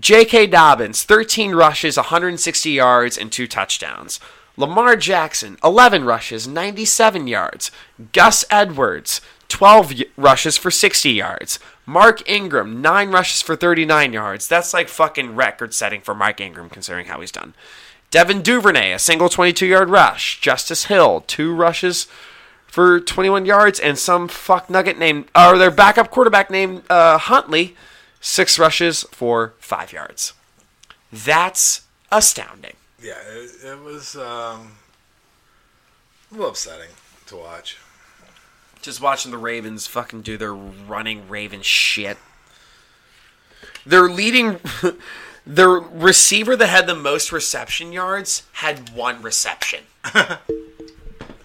J K. Dobbins, thirteen rushes, one hundred sixty yards, and two touchdowns. Lamar Jackson, eleven rushes, ninety-seven yards. Gus Edwards, twelve rushes for sixty yards. Mark Ingram, nine rushes for thirty-nine yards. That's like fucking record setting for Mark Ingram considering how he's done. Devin Duvernay, a single twenty-two-yard rush. Justice Hill, two rushes for twenty-one yards. And some fuck nugget named, or their backup quarterback named uh, Huntley, six rushes for five yards. That's astounding. Yeah, it, it was um, a little upsetting to watch. Just watching the Ravens fucking do their running Raven shit. Their leading... their receiver that had the most reception yards had one reception.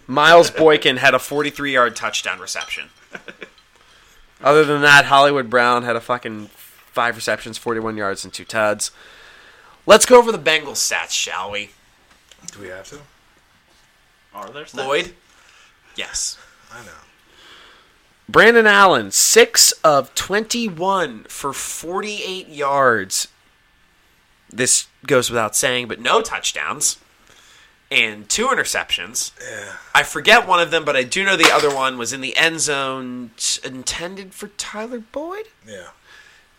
Miles Boykin had a forty-three-yard touchdown reception. Other than that, Hollywood Brown had a fucking five receptions, forty-one yards, and two T D Ws. Let's go over the Bengals stats, shall we? Do we have to? Are there stats? Lloyd? Yes. I know. Brandon Allen, six of twenty-one for forty-eight yards. This goes without saying, but no touchdowns. And two interceptions. Yeah. I forget one of them, but I do know the other one was in the end zone t- intended for Tyler Boyd. Yeah.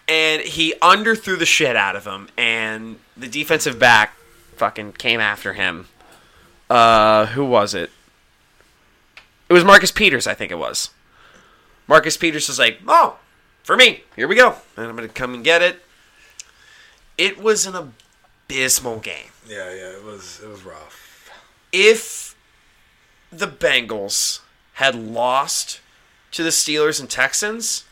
And he underthrew the shit out of him, and the defensive back fucking came after him. Uh, who was it? It was Marcus Peters, I think it was. Marcus Peters is like, oh, for me, here we go. And I'm going to come and get it. It was an abysmal game. Yeah, yeah, it was it was rough. If the Bengals had lost to the Steelers and Texans,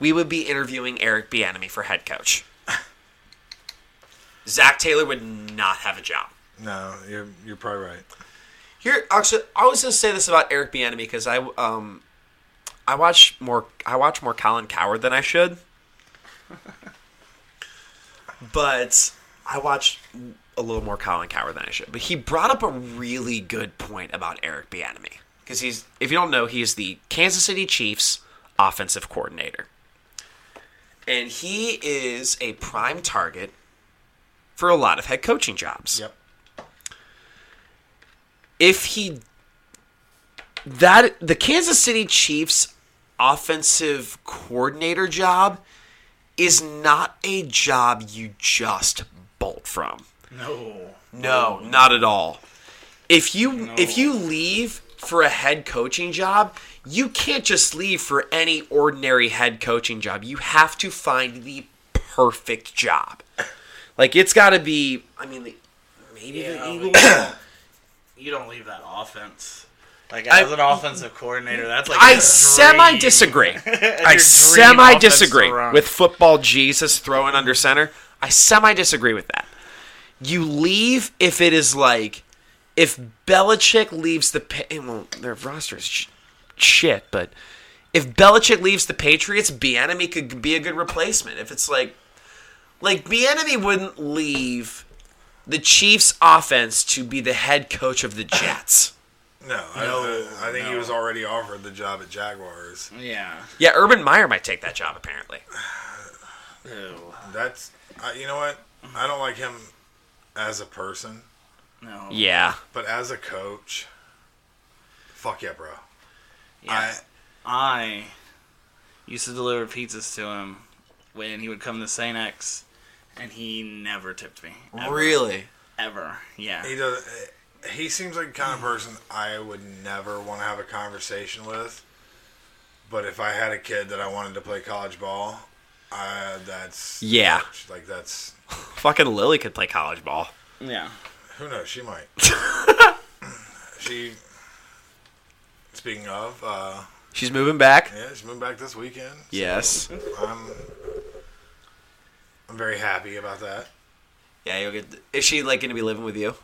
we would be interviewing Eric Bienemy for head coach. Zach Taylor would not have a job. No, you're, you're probably right. Here, actually, I was going to say this about Eric Bienemy because I... um. I watch more. I watch more Colin Cowherd than I should, but I watch a little more Colin Cowherd than I should. But he brought up a really good point about Eric Bienemy because he's, if you don't know, he's the Kansas City Chiefs offensive coordinator, and he is a prime target for a lot of head coaching jobs. Yep. If he. That the Kansas City Chiefs offensive coordinator job is not a job you just bolt from. No. No, not at all. If you no. if you leave for a head coaching job, you can't just leave for any ordinary head coaching job. You have to find the perfect job. Like it's got to be, I mean, the, maybe yeah, the Eagles. I mean, you don't leave that offense. Like, as I, an offensive coordinator, that's like I semi-disagree. I semi-disagree with football Jesus throwing under center. I semi-disagree with that. You leave if it is like, if Belichick leaves the – well, their roster is shit, but If Belichick leaves the Patriots, Bienemy could be a good replacement. If it's like, like Bienemy wouldn't leave the Chiefs' offense to be the head coach of the Jets. No, no I, I think no. He was already offered the job at Jaguars. Yeah, yeah. Urban Meyer might take that job apparently. Ew. That's uh, you know what? I don't like him as a person. No. Yeah. But as a coach, fuck yeah, bro. Yeah. I, I used to deliver pizzas to him when he would come to Saint X, and he never tipped me. Ever. Really? Ever? Yeah. He does. He seems like the kind of person I would never want to have a conversation with. But if I had a kid that I wanted to play college ball, uh, that's yeah, coach. Like that's fucking Lily could play college ball. Yeah. Who knows? She might. She. Speaking of, uh, she's moving back. Yeah, she's moving back this weekend. So yes. I'm. I'm very happy about that. Yeah, you'll get. Is she like going to be living with you?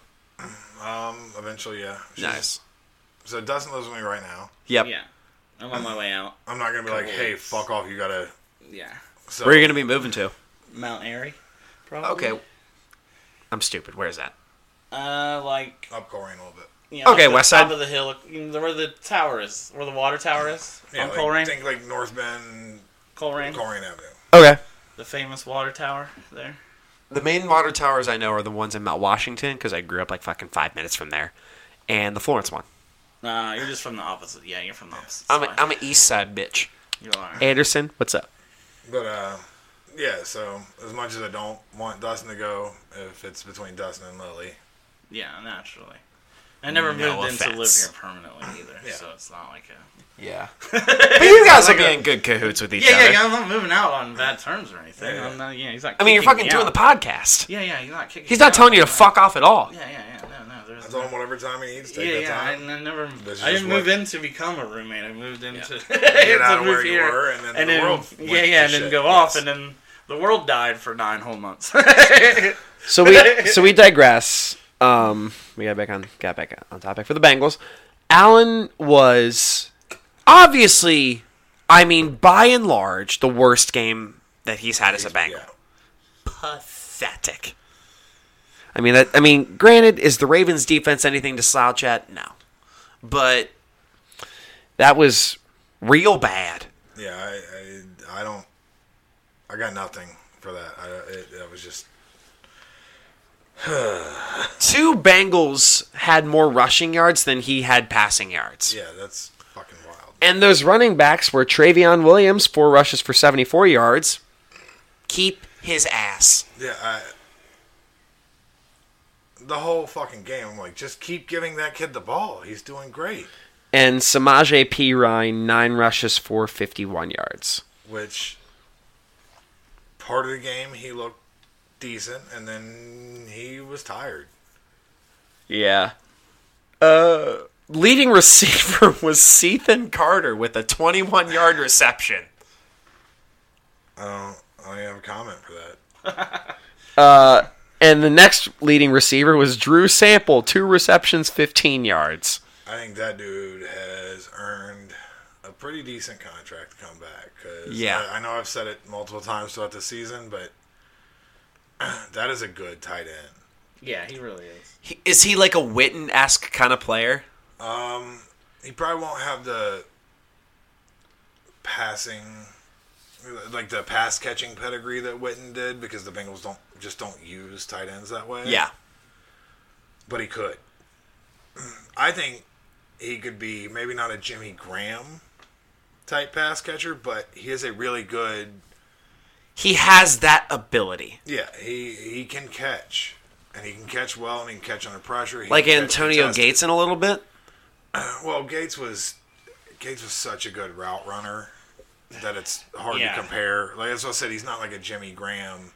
Um, eventually, yeah. She's, nice. So Dustin lives with me right now. Yep. Yeah. I'm on my way out. I'm not gonna be like, weeks. Hey, fuck off. You gotta. Yeah. So, where are you gonna be moving to? Mount Airy. Probably. Okay. I'm stupid. Where's that? Uh, like up Coleraine a little bit. Yeah, okay, west side. Top of the hill, where the tower is, where the water tower is, yeah, on like, Coleraine. Think like North Bend, Coleraine, Coleraine Avenue. Okay. The famous water tower there. The main water towers I know are the ones in Mount Washington because I grew up like fucking five minutes from there, and the Florence one. Nah, uh, you're just from the opposite. Yeah, you're from the opposite. I'm a, I'm an east side bitch. You are. Anderson, what's up? But uh, yeah. So as much as I don't want Dustin to go, if it's between Dustin and Lily. Yeah, naturally. I never no moved offense. in to live here permanently either, yeah. So it's not like a... Yeah. But you guys are being good cahoots with each yeah, other. Yeah, yeah, I'm not moving out on bad terms or anything. Yeah, yeah. I'm not, yeah, he's not I mean, you're fucking me doing out. the podcast. Yeah, yeah, you're not kicking He's not telling you to fuck off at all. Yeah, yeah, yeah. No, no, there's... I told him whatever time he needs to take yeah, that yeah, time. I, I never... I didn't work. move in to become a roommate. I moved in yeah. to... Get out of where you were, and then and the then, world Yeah, yeah, and then go off, and then the world died for nine whole months. So we So we digress... Um, we got back on got back on topic for the Bengals. Allen was obviously, I mean, by and large, the worst game that he's had as a Bengal. Yeah. Pathetic. I mean, that, I mean, granted, is the Ravens' defense anything to slouch at? No, but that was real bad. Yeah, I, I, I don't, I got nothing for that. I, it, it was just. Two Bengals had more rushing yards than he had passing yards. Yeah, that's fucking wild. And those running backs were Travion Williams, four rushes for seventy-four yards. Keep his ass. Yeah, I, the whole fucking game, I'm like, just keep giving that kid the ball. He's doing great. And Samaje Perine, nine rushes for fifty-one yards. Which, part of the game, he looked decent, and then he was tired. Yeah. Uh, leading receiver was Sethan Carter with a twenty-one-yard reception. I don't, I don't have a comment for that. uh, and the next leading receiver was Drew Sample, two receptions, fifteen yards. I think that dude has earned a pretty decent contract to come back. 'Cause yeah. I, I know I've said it multiple times throughout the season, but that is a good tight end. Yeah, he really is. He, is he like a Witten-esque kind of player? Um, he probably won't have the passing, like the pass catching pedigree that Witten did, because the Bengals don't just don't use tight ends that way. Yeah, but he could. I think he could be maybe not a Jimmy Graham type pass catcher, but he is a really good. He has that ability. Yeah, he, he can catch. And he can catch well, and he can catch under pressure. He like Antonio Gates in a little bit? Uh, well, Gates was Gates was such a good route runner that it's hard yeah. to compare. Like as I said, he's not like a Jimmy Graham.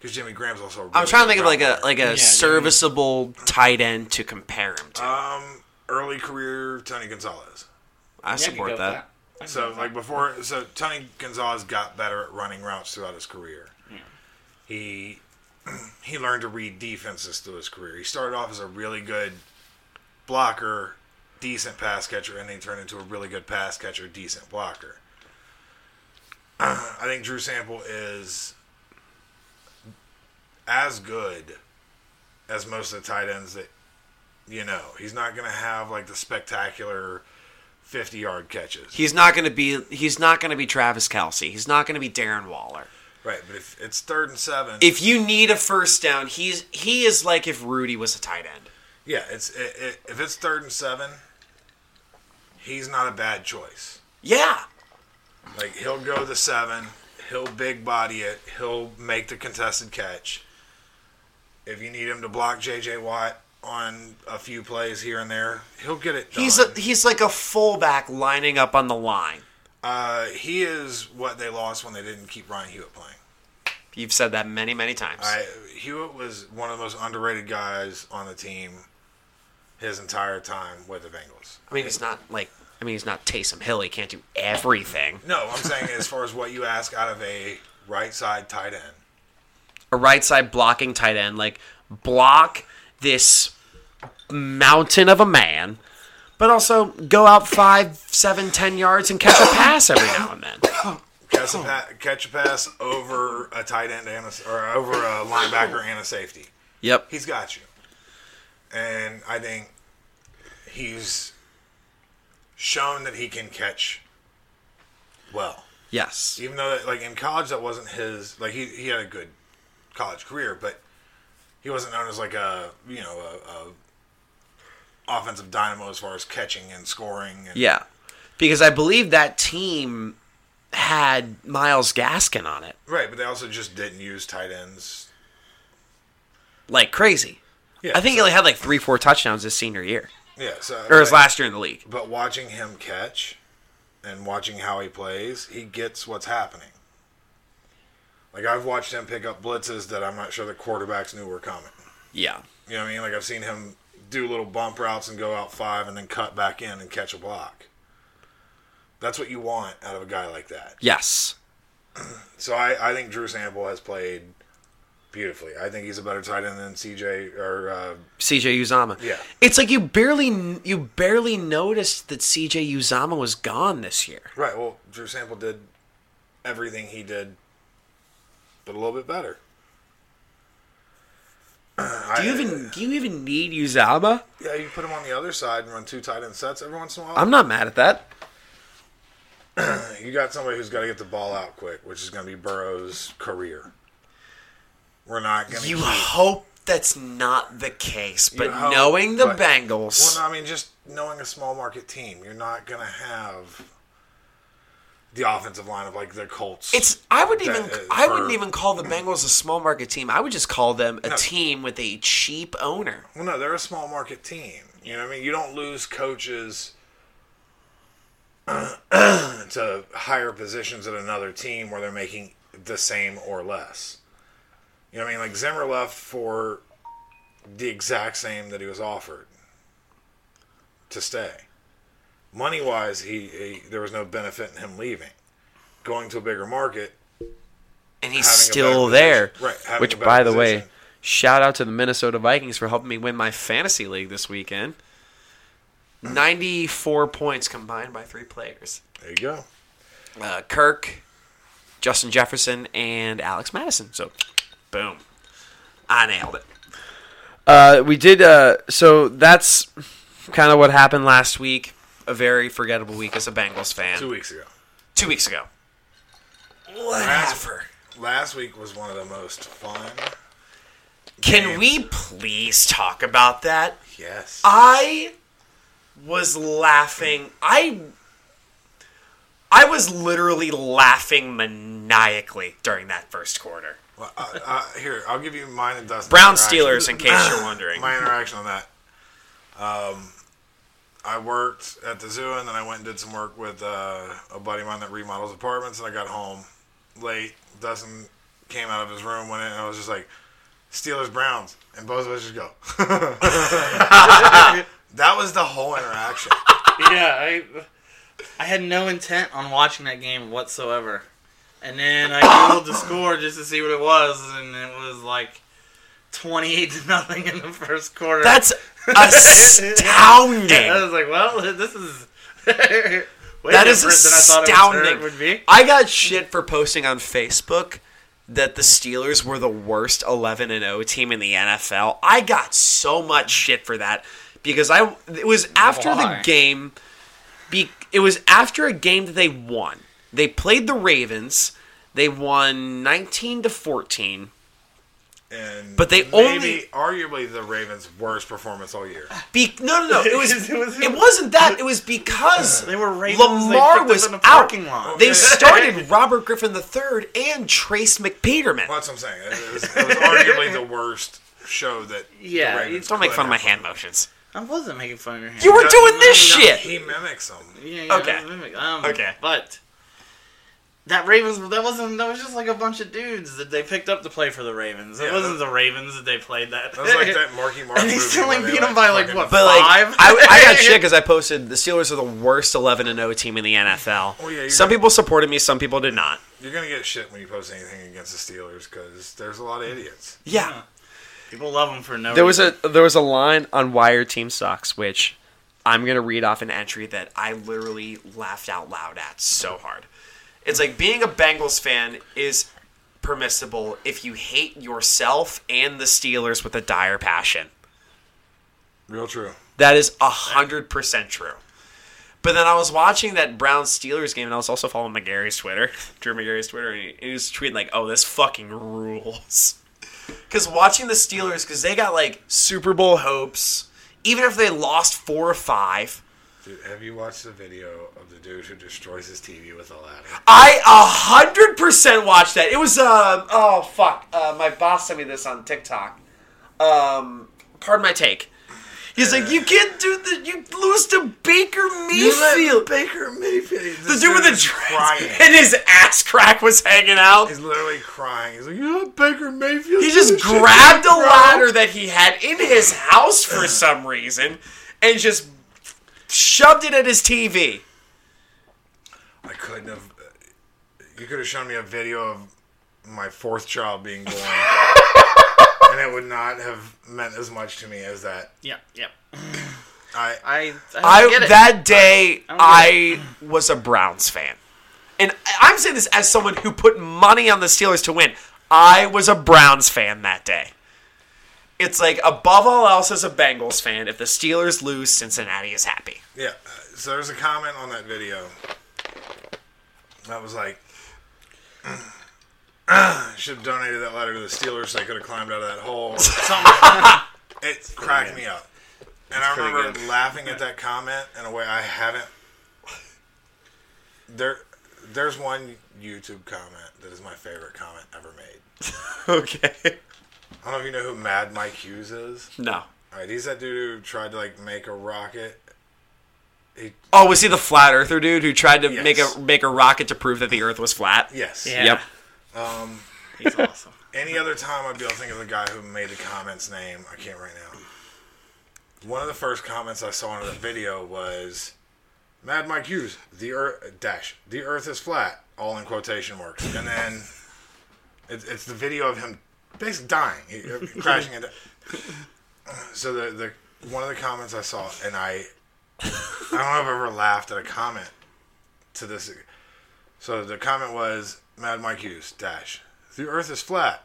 Because Jimmy Graham's also a really I'm trying to think of like runner. a like a yeah, serviceable yeah. tight end to compare him to. Um, early career Tony Gonzalez. I yeah, support that. that. So, like before, so Tony Gonzalez got better at running routes throughout his career. Yeah. He he learned to read defenses through his career. He started off as a really good blocker decent pass catcher, and then he turned into a really good pass catcher, decent blocker. Uh, I think Drew Sample is as good as most of the tight ends that, you know, he's not going to have like the spectacular fifty-yard catches. He's not going to be. He's not going to be Travis Kelce. He's not going to be Darren Waller. Right, but if it's third and seven, if you need a first down, he's he is like if Rudy was a tight end. Yeah, it's it, it, if it's third and seven, he's not a bad choice. Yeah, like he'll go the seven, he'll big body it, he'll make the contested catch. If you need him to block J J. Watt on a few plays here and there, he'll get it done. He's a, he's like a fullback lining up on the line. Uh, he is what they lost when they didn't keep Ryan Hewitt playing. You've said that many, many times. I, Hewitt was one of the most underrated guys on the team his entire time with the Bengals. I mean, he's not like I mean, he's not Taysom Hill. He can't do everything. No, I'm saying as far as what you ask out of a right side tight end, a right side blocking tight end, like block this mountain of a man, but also go out five, seven, ten yards and catch a pass every now and then. Catch a, pa- catch a pass over a tight end and a, or over a linebacker and a safety. Yep, he's got you, and I think he's shown that he can catch well. Yes, even though like in college that wasn't his. Like he he had a good college career, but he wasn't known as like a you know a. a offensive dynamo as far as catching and scoring. And yeah, because I believe that team had Myles Gaskin on it. Right, but they also just didn't use tight ends. Like crazy. Yeah, I think so, he only had like three, four touchdowns his senior year. Yeah, so Or his like, last year in the league. But watching him catch and watching how he plays, he gets what's happening. Like I've watched him pick up blitzes that I'm not sure the quarterbacks knew were coming. Yeah. You know what I mean? Like I've seen him do little bump routes and go out five and then cut back in and catch a block. That's what you want out of a guy like that. Yes. So I, I think Drew Sample has played beautifully. I think he's a better tight end than C J or uh, C J Uzomah. Yeah. It's like you barely you barely noticed that C J Uzomah was gone this year. Right. Well, Drew Sample did everything he did, but a little bit better. Do you even do you even need Uzomah? Yeah, you put him on the other side and run two tight end sets every once in a while. I'm not mad at that. You got somebody who's got to get the ball out quick, which is going to be Burrow's career. We're not going to. You keep... hope that's not the case, but hope, knowing the but, Bengals, well, I mean, just knowing a small market team, you're not going to have the offensive line of like the Colts. It's I wouldn't even is, I wouldn't or, even call the Bengals a small market team. I would just call them a no. team with a cheap owner. Well, no, they're a small market team. You know what I mean? You don't lose coaches uh, to higher positions at another team where they're making the same or less. You know what I mean? Like Zimmer left for the exact same that he was offered to stay. Money wise, he, he there was no benefit in him leaving, going to a bigger market, and he's still there. Right, which, by the way, shout out to the Minnesota Vikings for helping me win my fantasy league this weekend. Ninety-four points combined by three players. There you go. Uh, Kirk, Justin Jefferson, and Alex Madison. So, boom, I nailed it. Uh, we did. Uh, so that's kind of what happened last week. A very forgettable week as a Bengals fan. Two weeks ago. Two weeks ago. Whatever. Last, last week was one of the most fun. Can games. we please talk about that? Yes. I was laughing. I I was literally laughing maniacally during that first quarter. Well, uh, uh, here, I'll give you mine and Dustin. Brown Steelers, in case you're wondering. My interaction on that. Um... I worked at the zoo, and then I went and did some work with uh, a buddy of mine that remodels apartments, and I got home late. Dustin came out of his room, went in, and I was just like, Steelers, Browns. And both of us just go. That was the whole interaction. Yeah, I I had no intent on watching that game whatsoever. And then I Googled the score just to see what it was, and it was like twenty-eight to nothing in the first quarter. That's astounding. I was like, well, this is way that is astounding. Than I thought it would be. I got shit for posting on Facebook that the Steelers were the worst eleven and oh team in the N F L. I got so much shit for that because I it was after Why? the game. Be, it was after a game that they won. They played the Ravens. They won nineteen to fourteen. And but they maybe, only arguably the Ravens' worst performance all year. Be, no, no, no. It was. it, was it wasn't that. It was because they were Ravens, Lamar they was in the out. Lot. They started Robert Griffin the third and Trace McPeterman. Well, that's what I'm saying. It was, it was arguably the worst show that. Yeah, the Ravens don't make fun of my hand motions. I wasn't making fun of your hand. You were no, doing no, this no, shit. He mimics them. Yeah, yeah. Okay. Mimic, um, okay. But that Ravens, that wasn't. That was just like a bunch of dudes that they picked up to play for the Ravens. It yeah, wasn't the Ravens that they played that. That was like that Marky Mark. And they still only beat them by like what but five. Like, I, I got shit because I posted the Steelers are the worst eleven and oh team in the N F L. Oh, yeah, some gonna, people supported me, some people did not. You're gonna get shit when you post anything against the Steelers because there's a lot of idiots. Yeah. yeah. People love them for no there reason. Was a, there was a line on why your team sucks, which I'm going to read off an entry that I literally laughed out loud at so hard. It's like, being a Bengals fan is permissible if you hate yourself and the Steelers with a dire passion. Real true. That is one hundred percent true. But then I was watching that Browns-Steelers game, and I was also following McGarry's Twitter, Drew McGarry's Twitter, and he was tweeting like, oh, this fucking rules. Because watching the Steelers, because they got, like, Super Bowl hopes, even if they lost four or five. Dude, have you watched the video of the dude who destroys his T V with a ladder? I one hundred percent watched that. It was, um, oh, fuck. Uh, my boss sent me this on TikTok. Um, pardon my take. He's like, you can't do that. You lose to Baker Mayfield. Baker Mayfield. The dude with the dress and his ass crack was hanging out. He's literally crying. He's like, you know, Baker Mayfield. He just grabbed a ladder that he had in his house for some reason and just shoved it at his T V. I couldn't have. You could have shown me a video of my fourth child being born. And it would not have meant as much to me as that. Yeah, yeah. I, I, I, don't get it. That day, I, I was a Browns fan, and I'm saying this as someone who put money on the Steelers to win. I was a Browns fan that day. It's like, above all else, as a Bengals fan, if the Steelers lose, Cincinnati is happy. Yeah. So there's a comment on that video that was like, Uh, should have donated that ladder to the Steelers so they could have climbed out of that hole. It cracked me up. And I remember laughing at that comment in a way I haven't. There, There's one YouTube comment that is my favorite comment ever made. Okay. I don't know if you know who Mad Mike Hughes is. No. Alright, he's that dude who tried to like make a rocket. He, oh, was he the flat earther dude who tried to yes. make a make a rocket to prove that the earth was flat? Yes. Yeah. Yep. Um, He's awesome. Any other time I'd be able to think of the guy who made the comment's name. I can't right now. One of the first comments I saw in the video was, Mad Mike Hughes, the earth, dash, the earth is flat, all in quotation marks. And then it, it's the video of him basically dying, he, crashing into. So the, the one of the comments I saw, and I, I don't know if I've ever laughed at a comment to this. So the comment was, Mad Mike Hughes, dash. The earth is flat.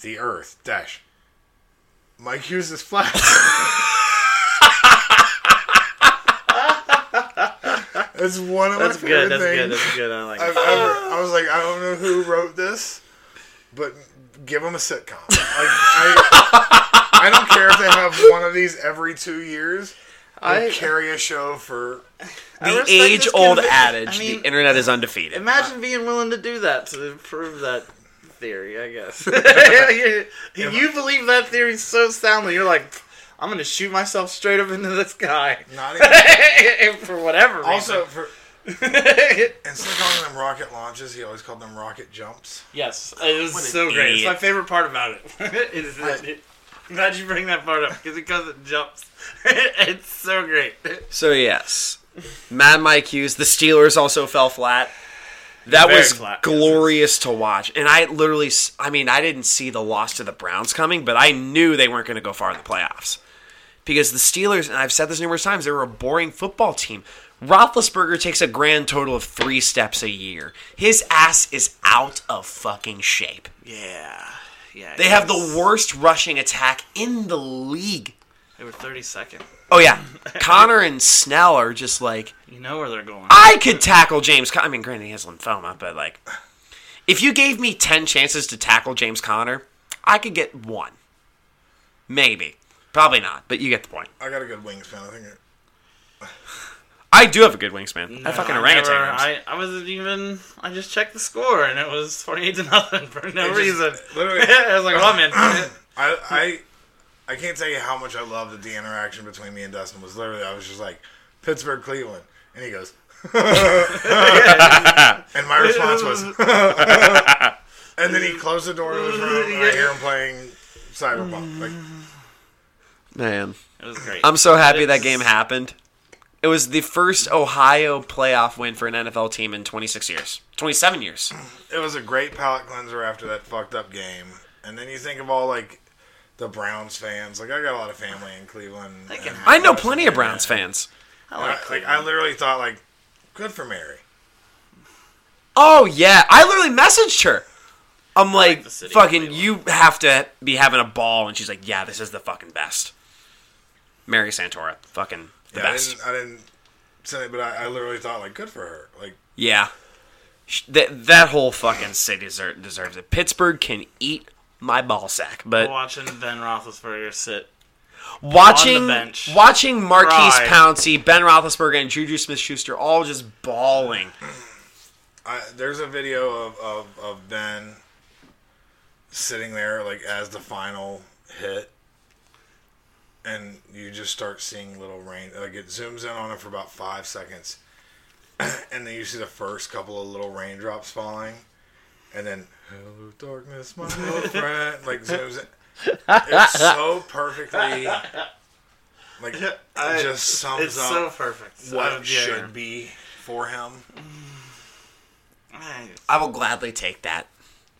The earth, dash. Mike Hughes is flat. It's one of that's my good, favorite that's things good, that's good. I like I've ever. I was like, I don't know who wrote this, but give them a sitcom. Like, I, I don't care if they have one of these every two years. I carry a show for the age-old adage. I mean, the internet is undefeated. Imagine being willing to do that to prove that theory. I guess you believe that theory so soundly. You're like, I'm going to shoot myself straight up into the sky. Not even for whatever reason. Also, for instead of calling them rocket launches, he always called them rocket jumps. Yes, it was so great. It's my favorite part about it. it is that it. I'm glad you bring that part up, because it goes and jumps. It's so great. So, yes. Mad Mike Hughes. The Steelers also fell flat. That Very was flat. glorious to watch. And I literally, I mean, I didn't see the loss to the Browns coming, but I knew they weren't going to go far in the playoffs. Because the Steelers, and I've said this numerous times, they were a boring football team. Roethlisberger takes a grand total of three steps a year. His ass is out of fucking shape. Yeah. yeah. They have the worst rushing attack in the league. They were thirty-second. Oh, yeah. Connor and Snell are just like... You know where they're going. I could tackle James Con- I mean, granted, he has lymphoma, but like... If you gave me ten chances to tackle James Connor, I could get one. Maybe. Probably not, but you get the point. I got a good wingspan, I think. It... I do have a good wingspan. No, I fucking orangutan. I, never, I, I wasn't even... I just checked the score, and it was twenty-eight to nothing for no just, reason. Literally. I was like, well, I'm in. I... I I can't tell you how much I love that the interaction between me and Dustin was literally, I was just like, Pittsburgh, Cleveland. And he goes, and my response was, and then he closed the door to his room, and I hear him playing Cyberpunk. Like, man. It was great. I'm so happy it's... that game happened. It was the first Ohio playoff win for an N F L team in twenty-six years. twenty-seven years. It was a great palate cleanser after that fucked up game. And then you think of all, like, the Browns fans. Like, I got a lot of family in Cleveland. I know plenty of Browns fans. I like, I, Cleveland. Like, I literally thought, like, good for Mary. Oh, yeah. I literally messaged her. I'm like, like fucking, you have to be having a ball. And she's like, yeah, this is the fucking best. Mary Santora, fucking the yeah, best. I didn't, I didn't send it, but I, I literally thought, like, good for her. Like, yeah. That, that whole fucking city deserve, deserves it. Pittsburgh can eat my ball sack, but watching Ben Roethlisberger sit, watching on the bench, watching Marquise Cry. Pouncey, Ben Roethlisberger, and Juju Smith-Schuster all just bawling. I, there's a video of, of, of Ben sitting there like as the final hit, and you just start seeing little rain. Like it zooms in on him for about five seconds, and then you see the first couple of little raindrops falling. And then, hello darkness, my old friend. Like, zooms in. It's so perfectly, like, I, just sums it's up so perfect. what so, should yeah, yeah. be for him. Nice. I will gladly take that.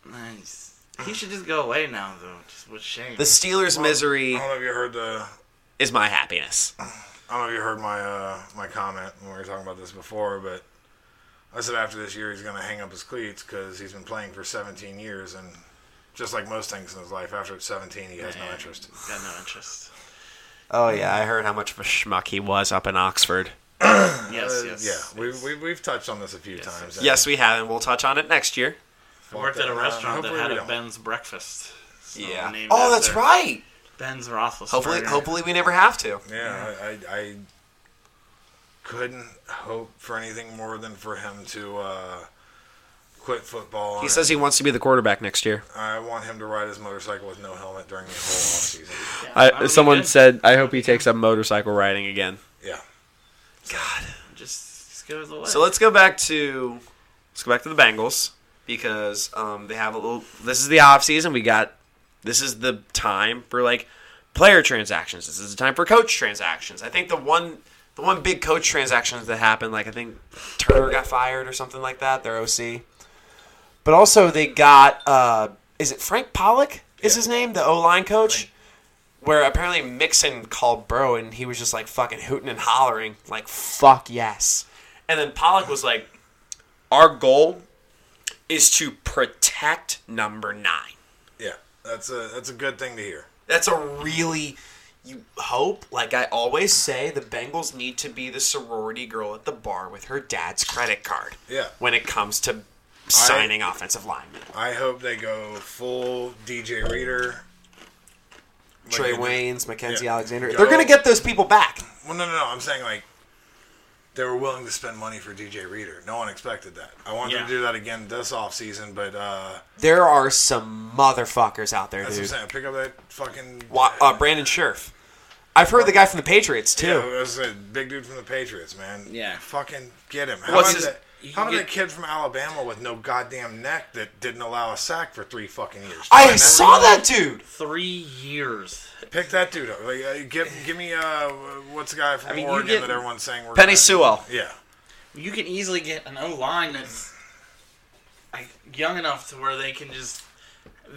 Nice. He should just go away now, though. Just with shame. The Steelers' well, misery. I don't know if you heard the... is my happiness. I don't know if you heard my, uh, my comment when we were talking about this before, but... I said after this year he's going to hang up his cleats because he's been playing for seventeen years, and just like most things in his life, after seventeen he has Man, no interest. He's got no interest. Oh yeah, I heard how much of a schmuck he was up in Oxford. yes, yes. Uh, yeah, yes. We, we, we've touched on this a few yes, times. Yes. yes, we have, and we'll touch on it next year. I worked at a restaurant uh, that had a don't. Ben's breakfast. So yeah. Oh, that's right. Ben's Roethlisberger. Hopefully, hopefully we never have to. Yeah, yeah. I... I, I couldn't hope for anything more than for him to uh, quit football. He says he wants to be the quarterback next year. I want him to ride his motorcycle with no helmet during the whole offseason. Yeah, I, I someone said, I hope he takes up motorcycle riding again. Yeah. God. Just, just go to the way. So let's go back to let's go back to the Bengals because um, they have a little. This is the offseason. We got this is the time for like player transactions. This is the time for coach transactions. I think the one. The one big coach transactions that happened, like I think Turner got fired or something like that, their O C. But also they got, uh, is it Frank Pollock is yeah. his name, the O-line coach? Right. Where apparently Mixon called Burrow and he was just like fucking hooting and hollering, like fuck yes. And then Pollock was like, our goal is to protect number nine. Yeah, that's a that's a good thing to hear. That's a really... You hope, like I always say, the Bengals need to be the sorority girl at the bar with her dad's credit card. Yeah. When it comes to signing I, offensive linemen. I hope they go full D J Reader. Like Trey Waynes, Mackenzie yeah, Alexander. Go. They're going to get those people back. Well, no, no, no. I'm saying, like, they were willing to spend money for D J Reader. No one expected that. I want yeah. them to do that again this offseason, but... Uh, there are some motherfuckers out there, that's dude. That's what I'm saying. Pick up that fucking... Wa- uh, Brandon Scherff. I've heard the guy from the Patriots, too. Yeah, it was a big dude from the Patriots, man. Yeah. Fucking get him. How What's about, his, that, how about get... that kid from Alabama with no goddamn neck that didn't allow a sack for three fucking years? I that saw that dude! Three years. Pick that dude up. Like, uh, give, give me, uh, what's the guy from I mean, Oregon get... that everyone's saying we're Penei Sewell. Yeah. You can easily get an O-line that's like, young enough to where they can just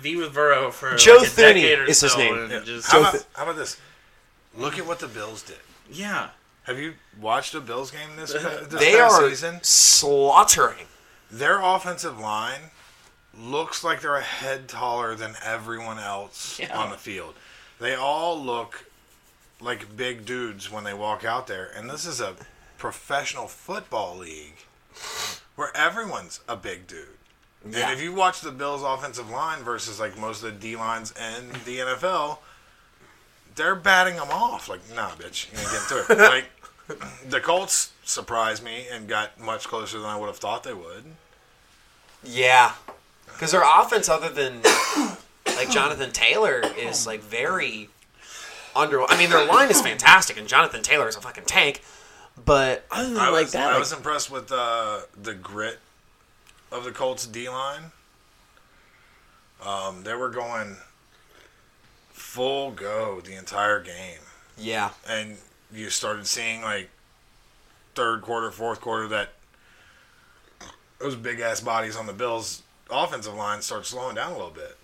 be with Burrow for Joe like, a Thuney decade or is so. His name. Yeah. Just, how, about, how about this? Look at what the Bills did. Yeah. Have you watched a Bills game this, this they past season? They are slaughtering. Their offensive line looks like they're a head taller than everyone else yeah. on the field. They all look like big dudes when they walk out there. And this is a professional football league where everyone's a big dude. Yeah. And if you watch the Bills' offensive line versus like most of the D-lines in the N F L, they're batting them off. Like, nah, bitch, you ain't getting to it. Like, the Colts surprised me and got much closer than I would have thought they would. Yeah. Because their offense, other than like Jonathan Taylor, is like very under. I mean, their line is fantastic, and Jonathan Taylor is a fucking tank. But other than I like was, that, I like, was impressed with uh, the grit of the Colts D line. Um, they were going full go the entire game. Yeah, and you started seeing like third quarter, fourth quarter that those big ass bodies on the Bills' offensive line started slowing down a little bit.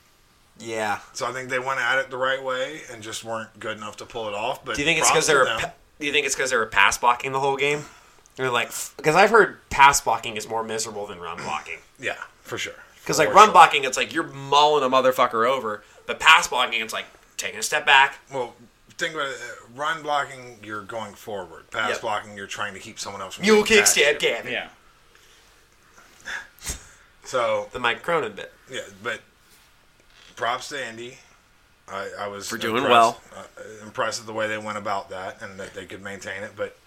Yeah. So I think they went at it the right way and just weren't good enough to pull it off. But do you think it's because they were? Pa- do you think it's because they were pass blocking the whole game? They're like, because I've heard pass blocking is more miserable than run blocking. Yeah, for sure. Because like run sure. blocking, it's like you're mauling a motherfucker over. But pass blocking, it's like taking a step back. Well, think about it. Run blocking, you're going forward. Pass yep. blocking, you're trying to keep someone else from mule kicks, dead Gavin. Yeah. So the Mike Cronin bit. Yeah, but props to Andy. I, I was for doing impressed, well. Uh, impressed with the way they went about that and that they could maintain it. But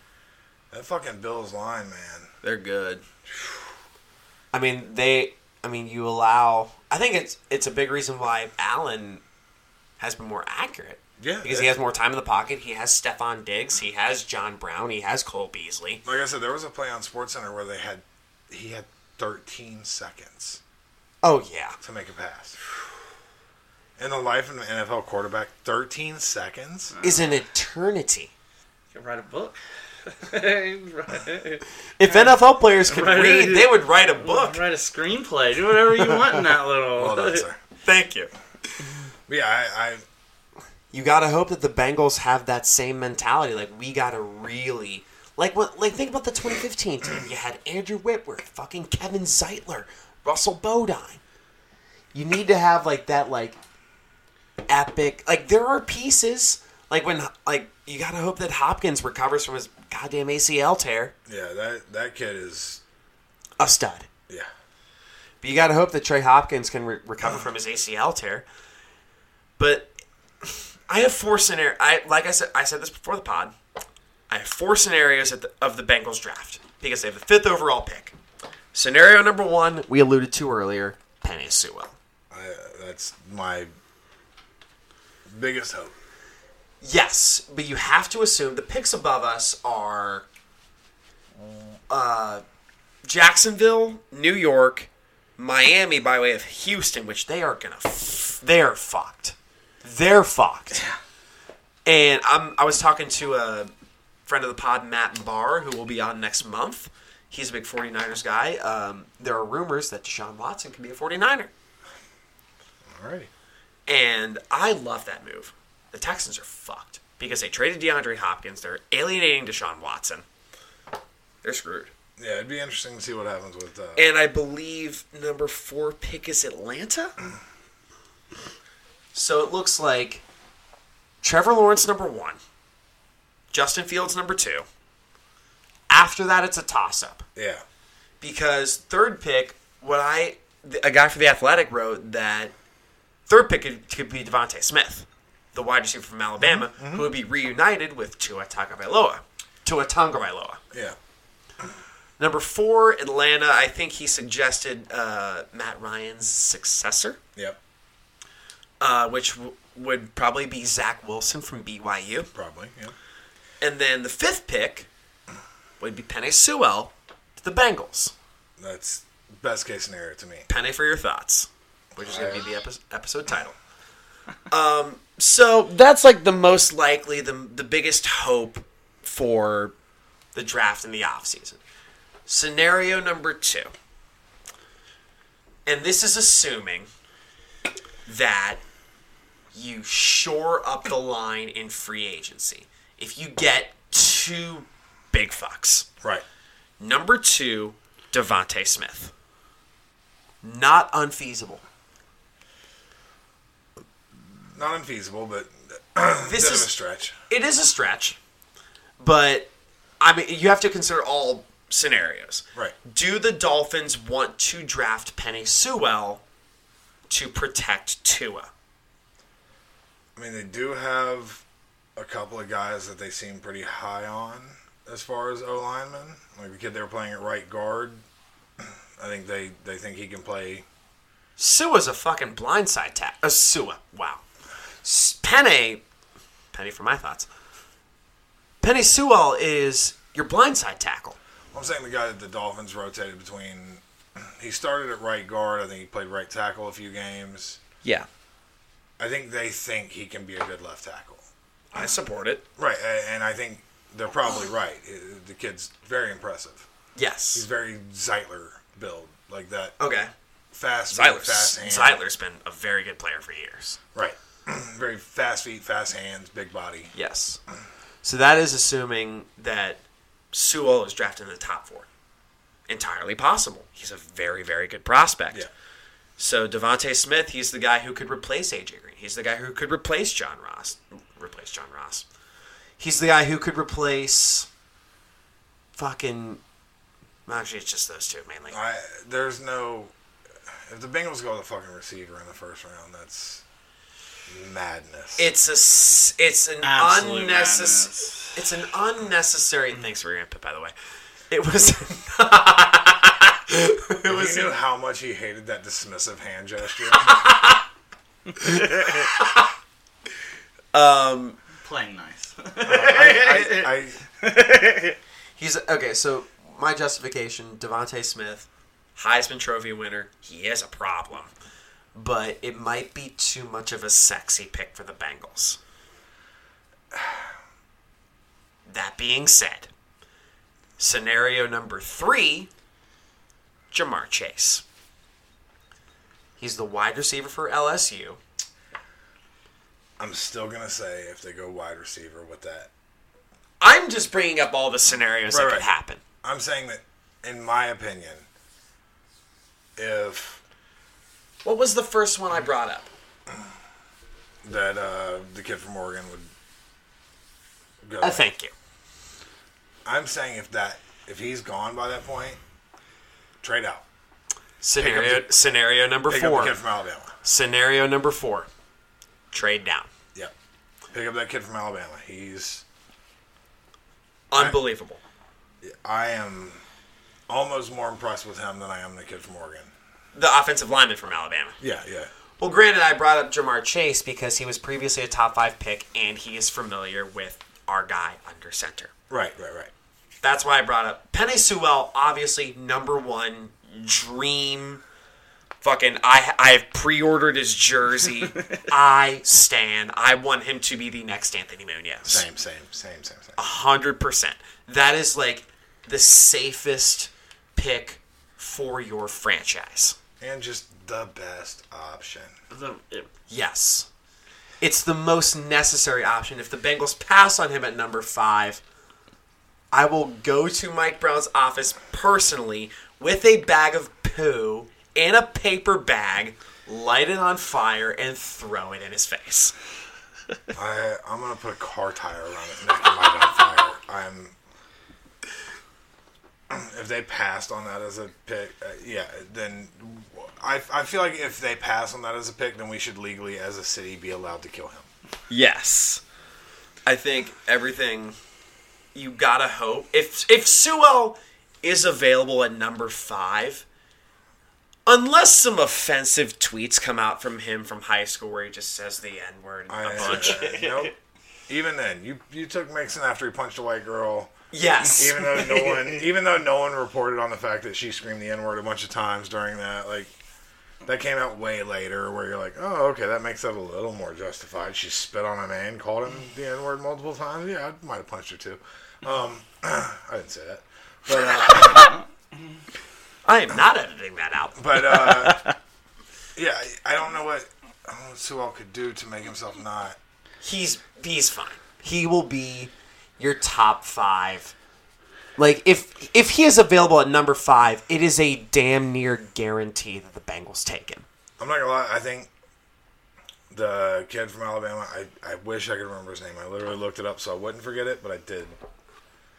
that fucking Bills line, man, they're good. I mean, they. I mean, you allow. I think it's it's a big reason why Allen has been more accurate. Yeah, because yeah. he has more time in the pocket. He has Stephon Diggs. He has John Brown. He has Cole Beasley. Like I said, there was a play on SportsCenter where they had he had thirteen seconds. Oh yeah, to make a pass. In the life of an N F L quarterback, thirteen seconds is an eternity. You can write a book. If N F L players could write read, a, they would write a book. Write a screenplay. Do whatever you want in that little. Well done, sir. Thank you. Yeah, I, I. You gotta hope that the Bengals have that same mentality. Like we gotta really. Like what? Like think about the twenty fifteen team. You had Andrew Whitworth, fucking Kevin Zeitler, Russell Bodine. You need to have like that, like epic. Like there are pieces. Like when, like you gotta hope that Hopkins recovers from his goddamn A C L tear. Yeah, that that kid is a stud. Yeah, but you gotta hope that Trey Hopkins can re- recover from his A C L tear. But I have four scenarios. I like I said. I said this before the pod. I have four scenarios at the, of the Bengals draft because they have the fifth overall pick. Scenario number one, we alluded to earlier, Penei Sewell. I, that's my biggest hope. Yes, but you have to assume the picks above us are uh, Jacksonville, New York, Miami by way of Houston, which they are gonna. F- they're fucked. They're fucked. Yeah. And I'm. I was talking to a. friend of the pod, Matt Mbar, who will be on next month. He's a big 49ers guy. Um, there are rumors that Deshaun Watson can be a 49er. All right. And I love that move. The Texans are fucked because they traded DeAndre Hopkins. They're alienating Deshaun Watson. They're screwed. Yeah, it'd be interesting to see what happens with that. Uh... And I believe number four pick is Atlanta. So it looks like Trevor Lawrence, number one. Justin Fields, number two. After that, it's a toss-up. Yeah. Because third pick, what I a guy for The Athletic wrote that third pick could, could be DeVonta Smith, the wide receiver from Alabama, mm-hmm. who would be reunited with Tua Tagovailoa. Tua Tagovailoa. Yeah. Number four, Atlanta. I think he suggested uh, Matt Ryan's successor. Yep. Uh, which w- would probably be Zach Wilson from B Y U. Probably, yeah. And then the fifth pick would be Penei Sewell to the Bengals. That's best case scenario to me. Penei for your thoughts, which is going to be the epi- episode title. Um, so that's like the most likely, the the biggest hope for the draft in the offseason. Scenario number two. and this is assuming that you shore up the line in free agency. If you get two big fucks. Right. Number two, DeVonta Smith. Not unfeasible. Not unfeasible, but this is a stretch. It is a stretch, but I mean, you have to consider all scenarios. Right. Do the Dolphins want to draft Penei Sewell to protect Tua? I mean, they do have a couple of guys that they seem pretty high on as far as O-linemen. Like the kid they were playing at right guard, I think they, they think he can play. Sua's a fucking blindside tackle. Uh, Sua, wow. Penei, Penei for my thoughts. Penei Sewell is your blindside tackle. Well, I'm saying the guy that the Dolphins rotated between. He started at right guard. I think he played right tackle a few games. Yeah. I think they think he can be a good left tackle. I support it. Right, and I think they're probably right. The kid's very impressive. Yes. He's very Zeitler build, like that. Okay. Fast feet, fast hands. Zeitler's been a very good player for years. Right. Very fast feet, fast hands, big body. Yes. So that is assuming that Sewell is drafted in the top four. Entirely possible. He's a very, very good prospect. Yeah. So DeVonta Smith, he's the guy who could replace A J Green. He's the guy who could replace John Ross. Replace John Ross. He's the guy who could replace fucking... Actually, it's just those two, mainly. I, there's no... If the Bengals go with a fucking receiver in the first round, that's... madness. It's a it's an unnecessary it's an unnecessary thanks for your input, by the way. It was it was you knew how much he hated that dismissive hand gesture. um playing nice. uh, I, I, I, I, he's okay, so my justification, DeVonta Smith, Heisman Trophy winner, he is a problem. But it might be too much of a sexy pick for the Bengals. That being said, scenario number three, Ja'Marr Chase. He's the wide receiver for L S U. I'm still going to say if they go wide receiver with that. I'm just bringing up all the scenarios right, that right. could happen. I'm saying that, in my opinion, if... What was the first one I brought up? That uh, the kid from Oregon would go. Uh, thank you. I'm saying if that if he's gone by that point, trade out. Scenario the, scenario number pick four. Pick up the kid from Alabama. Scenario number four. Trade down. Yep. Pick up that kid from Alabama. He's unbelievable. I, I am almost more impressed with him than I am the kid from Oregon. The offensive lineman from Alabama. Yeah, yeah. Well, granted, I brought up Ja'Marr Chase because he was previously a top five pick, and he is familiar with our guy under center. Right, right, right. That's why I brought up Penei Sewell, obviously number one dream. Fucking, I I have pre-ordered his jersey. I stan. I want him to be the next Anthony Munoz. Same, same, same, same, same. A hundred percent. That is like the safest pick for your franchise. And just the best option. The, it, yes. It's the most necessary option. If the Bengals pass on him at number five, I will go to Mike Brown's office personally with a bag of poo and a paper bag, light it on fire, and throw it in his face. I, I'm going to put a car tire around it and make it light on fire. I'm... If they passed on that as a pick, uh, yeah, then I, I feel like if they pass on that as a pick, then we should legally, as a city, be allowed to kill him. Yes. I think everything, you gotta hope. If if Sewell is available at number five, unless some offensive tweets come out from him from high school where he just says the N-word a I, bunch. Uh, nope. Even then, you, you took Mixon after he punched a white girl. Yes. Even though no one, even though no one reported on the fact that she screamed the N-word a bunch of times during that, like that came out way later. Where you're like, oh, okay, that makes that a little more justified. She spit on a man, called him the N-word multiple times. Yeah, I might have punched her too. Um, I didn't say that, but uh, I am not editing that out. But, uh, yeah, I don't know what I don't know what Sewell could do to make himself not. He's he's fine. He will be your top five. Like, if if he is available at number five, it is a damn near guarantee that the Bengals take him. I'm not going to lie. I think the kid from Alabama, I, I wish I could remember his name. I literally looked it up so I wouldn't forget it, but I did.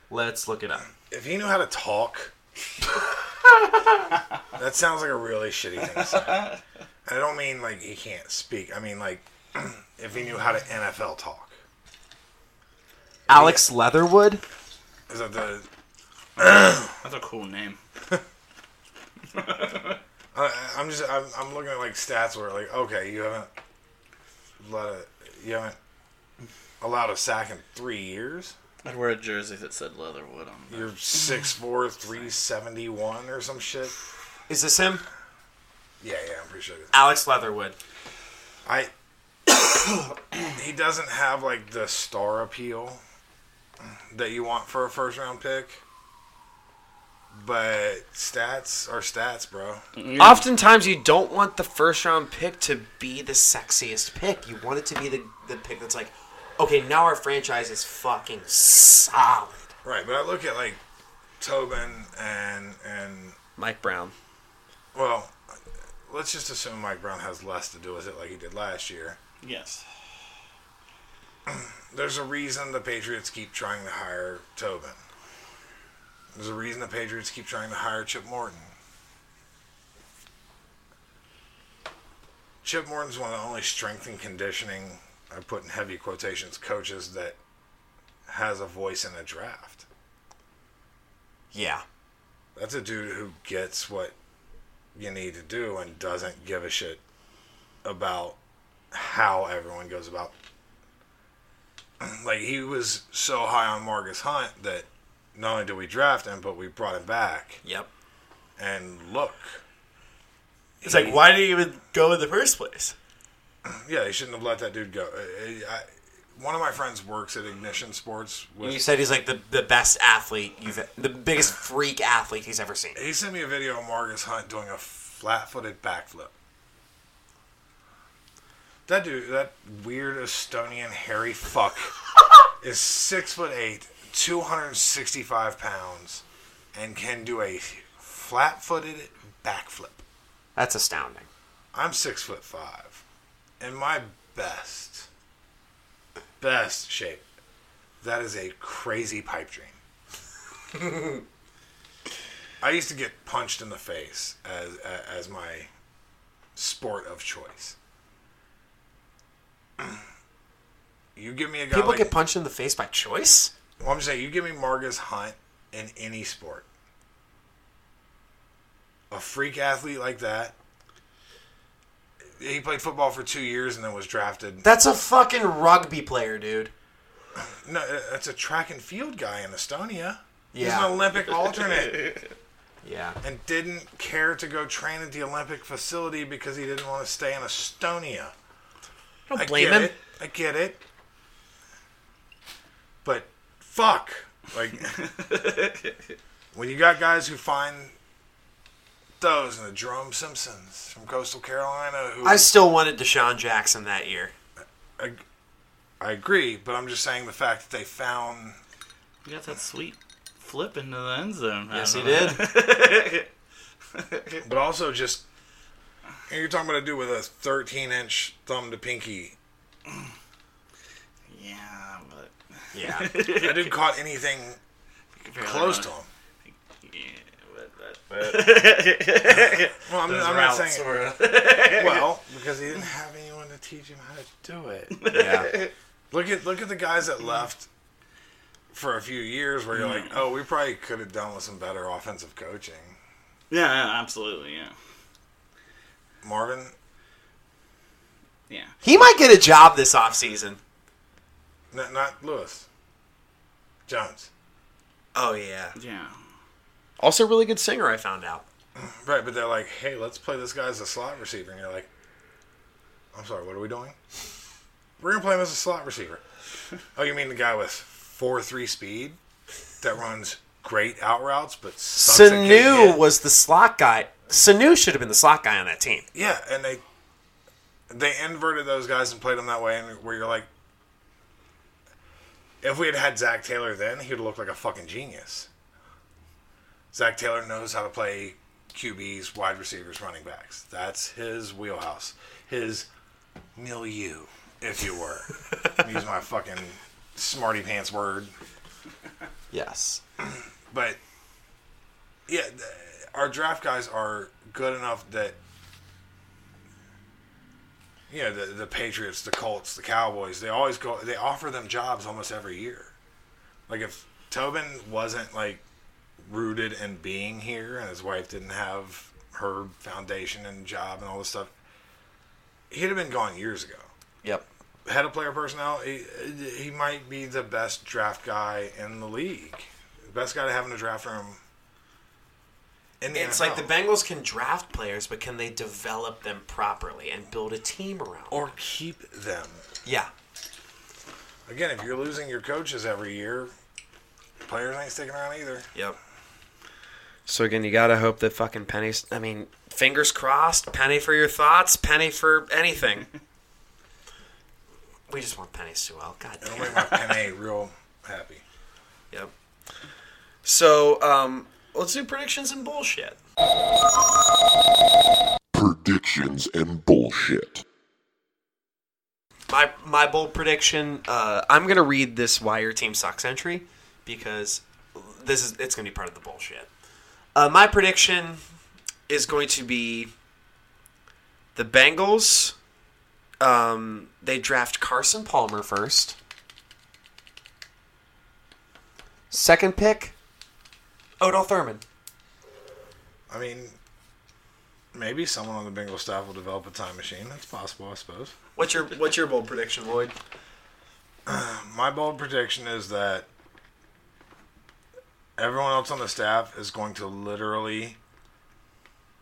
Let's look it up. If he knew how to talk, that sounds like a really shitty thing to say. And I don't mean, like, he can't speak. I mean, like, if he knew how to N F L talk. Alex yeah. Leatherwood? Is that the... That's a cool name. I, I'm just I'm, I'm looking at like stats where like okay you haven't let a, you haven't allowed a sack in three years. I'd wear a jersey that said Leatherwood on it. You're six four, three seventy-one or some shit. Is this him? Yeah, yeah, I'm pretty sure it is. Alex Leatherwood. I. He doesn't have like the star appeal that you want for a first round pick. But stats are stats, bro. Yeah. Oftentimes you don't want the first round pick to be the sexiest pick. You want it to be the, the pick that's like, okay, now our franchise is fucking solid. Right, but I look at like Tobin and and Mike Brown. Well, let's just assume Mike Brown has less to do with it like he did last year. Yes. There's a reason the Patriots keep trying to hire Tobin. There's a reason the Patriots keep trying to hire Chip Morton. Chip Morton's one of the only strength and conditioning, I put in heavy quotations, coaches that has a voice in a draft. Yeah. That's a dude who gets what you need to do and doesn't give a shit about how everyone goes about. Like, he was so high on Margus Hunt that not only did we draft him, but we brought him back. Yep. And look. It's he, like, why did he even go in the first place? Yeah, they shouldn't have let that dude go. I, I, one of my friends works at Ignition Sports. With, you said he's like the, the best athlete, you've the biggest freak athlete he's ever seen. He sent me a video of Margus Hunt doing a flat-footed backflip. That dude, that weird Estonian hairy fuck, is six foot eight, two hundred and sixty-five pounds, and can do a flat-footed backflip. That's astounding. I'm six foot five, in my best, best shape. That is a crazy pipe dream. I used to get punched in the face as as my sport of choice. You give me a guy People like, get punched in the face by choice? Well, I'm just saying, you give me Margus Hunt in any sport. A freak athlete like that. He played football for two years and then was drafted. That's a fucking rugby player, dude. No, that's a track and field guy in Estonia. Yeah. He's an Olympic alternate. Yeah. And didn't care to go train at the Olympic facility because he didn't want to stay in Estonia. I don't blame I get him. It. I get it. But fuck. Like, when you got guys who find those in the Jerome Simpsons from Coastal Carolina. Who I still wanted Deshaun Jackson that year. I, I agree, but I'm just saying the fact that they found. You got that sweet flip into the end zone. Yes, he did. But also just. And you're talking about a dude with a thirteen-inch thumb to pinky. Yeah, but... Yeah. I didn't caught anything close to him. Yeah, but... but. Well, I'm, I'm not saying... It. Well, because he didn't have anyone to teach him how to do it. Yeah. Look at look at the guys that left for a few years where you're mm. like, oh, we probably could have done with some better offensive coaching. Yeah, yeah, absolutely, yeah. Marvin? Yeah. He might get a job this offseason. Not, not Lewis. Jones. Oh, yeah. Yeah. Also a really good singer, I found out. Right, but they're like, hey, let's play this guy as a slot receiver. And you're like, I'm sorry, what are we doing? We're going to play him as a slot receiver. Oh, you mean the guy with four three speed that runs great out routes, but sucks Sanu was the slot guy. Sanu should have been the slot guy on that team. Yeah, and they they inverted those guys and played them that way, and where you're like, if we had had Zach Taylor then, he would look like a fucking genius. Zach Taylor knows how to play Q Bs, wide receivers, running backs. That's his wheelhouse. His milieu, if you were. Use my fucking smarty pants word. Yes. But, yeah, our draft guys are good enough that, you know, the, the Patriots, the Colts, the Cowboys, they always go, they offer them jobs almost every year. Like, if Tobin wasn't, like, rooted in being here, and his wife didn't have her foundation and job and all this stuff, he'd have been gone years ago. Yep. Head of player personnel, he, he might be the best draft guy in the league. The best guy to have in the draft room in the It's N F L. Like the Bengals can draft players, but can they develop them properly and build a team around or them? Keep them? Yeah. Again, if you're losing your coaches every year, players ain't sticking around either. Yep. So again, you gotta hope that fucking Penei. I mean, fingers crossed. Penei for your thoughts. Penei for anything. We just want Penei Sewell. God damn. We want Penei real happy. Yep. So um, let's do predictions and bullshit. Predictions and bullshit. My my bold prediction. Uh, I'm gonna read this "Why Your Team Sucks" entry because this is it's gonna be part of the bullshit. Uh, my prediction is going to be the Bengals. Um, they draft Carson Palmer first. Second pick, Odell Thurman. I mean, maybe someone on the Bengals staff will develop a time machine. That's possible, I suppose. What's your What's your bold prediction, Lloyd? Uh, my bold prediction is that everyone else on the staff is going to literally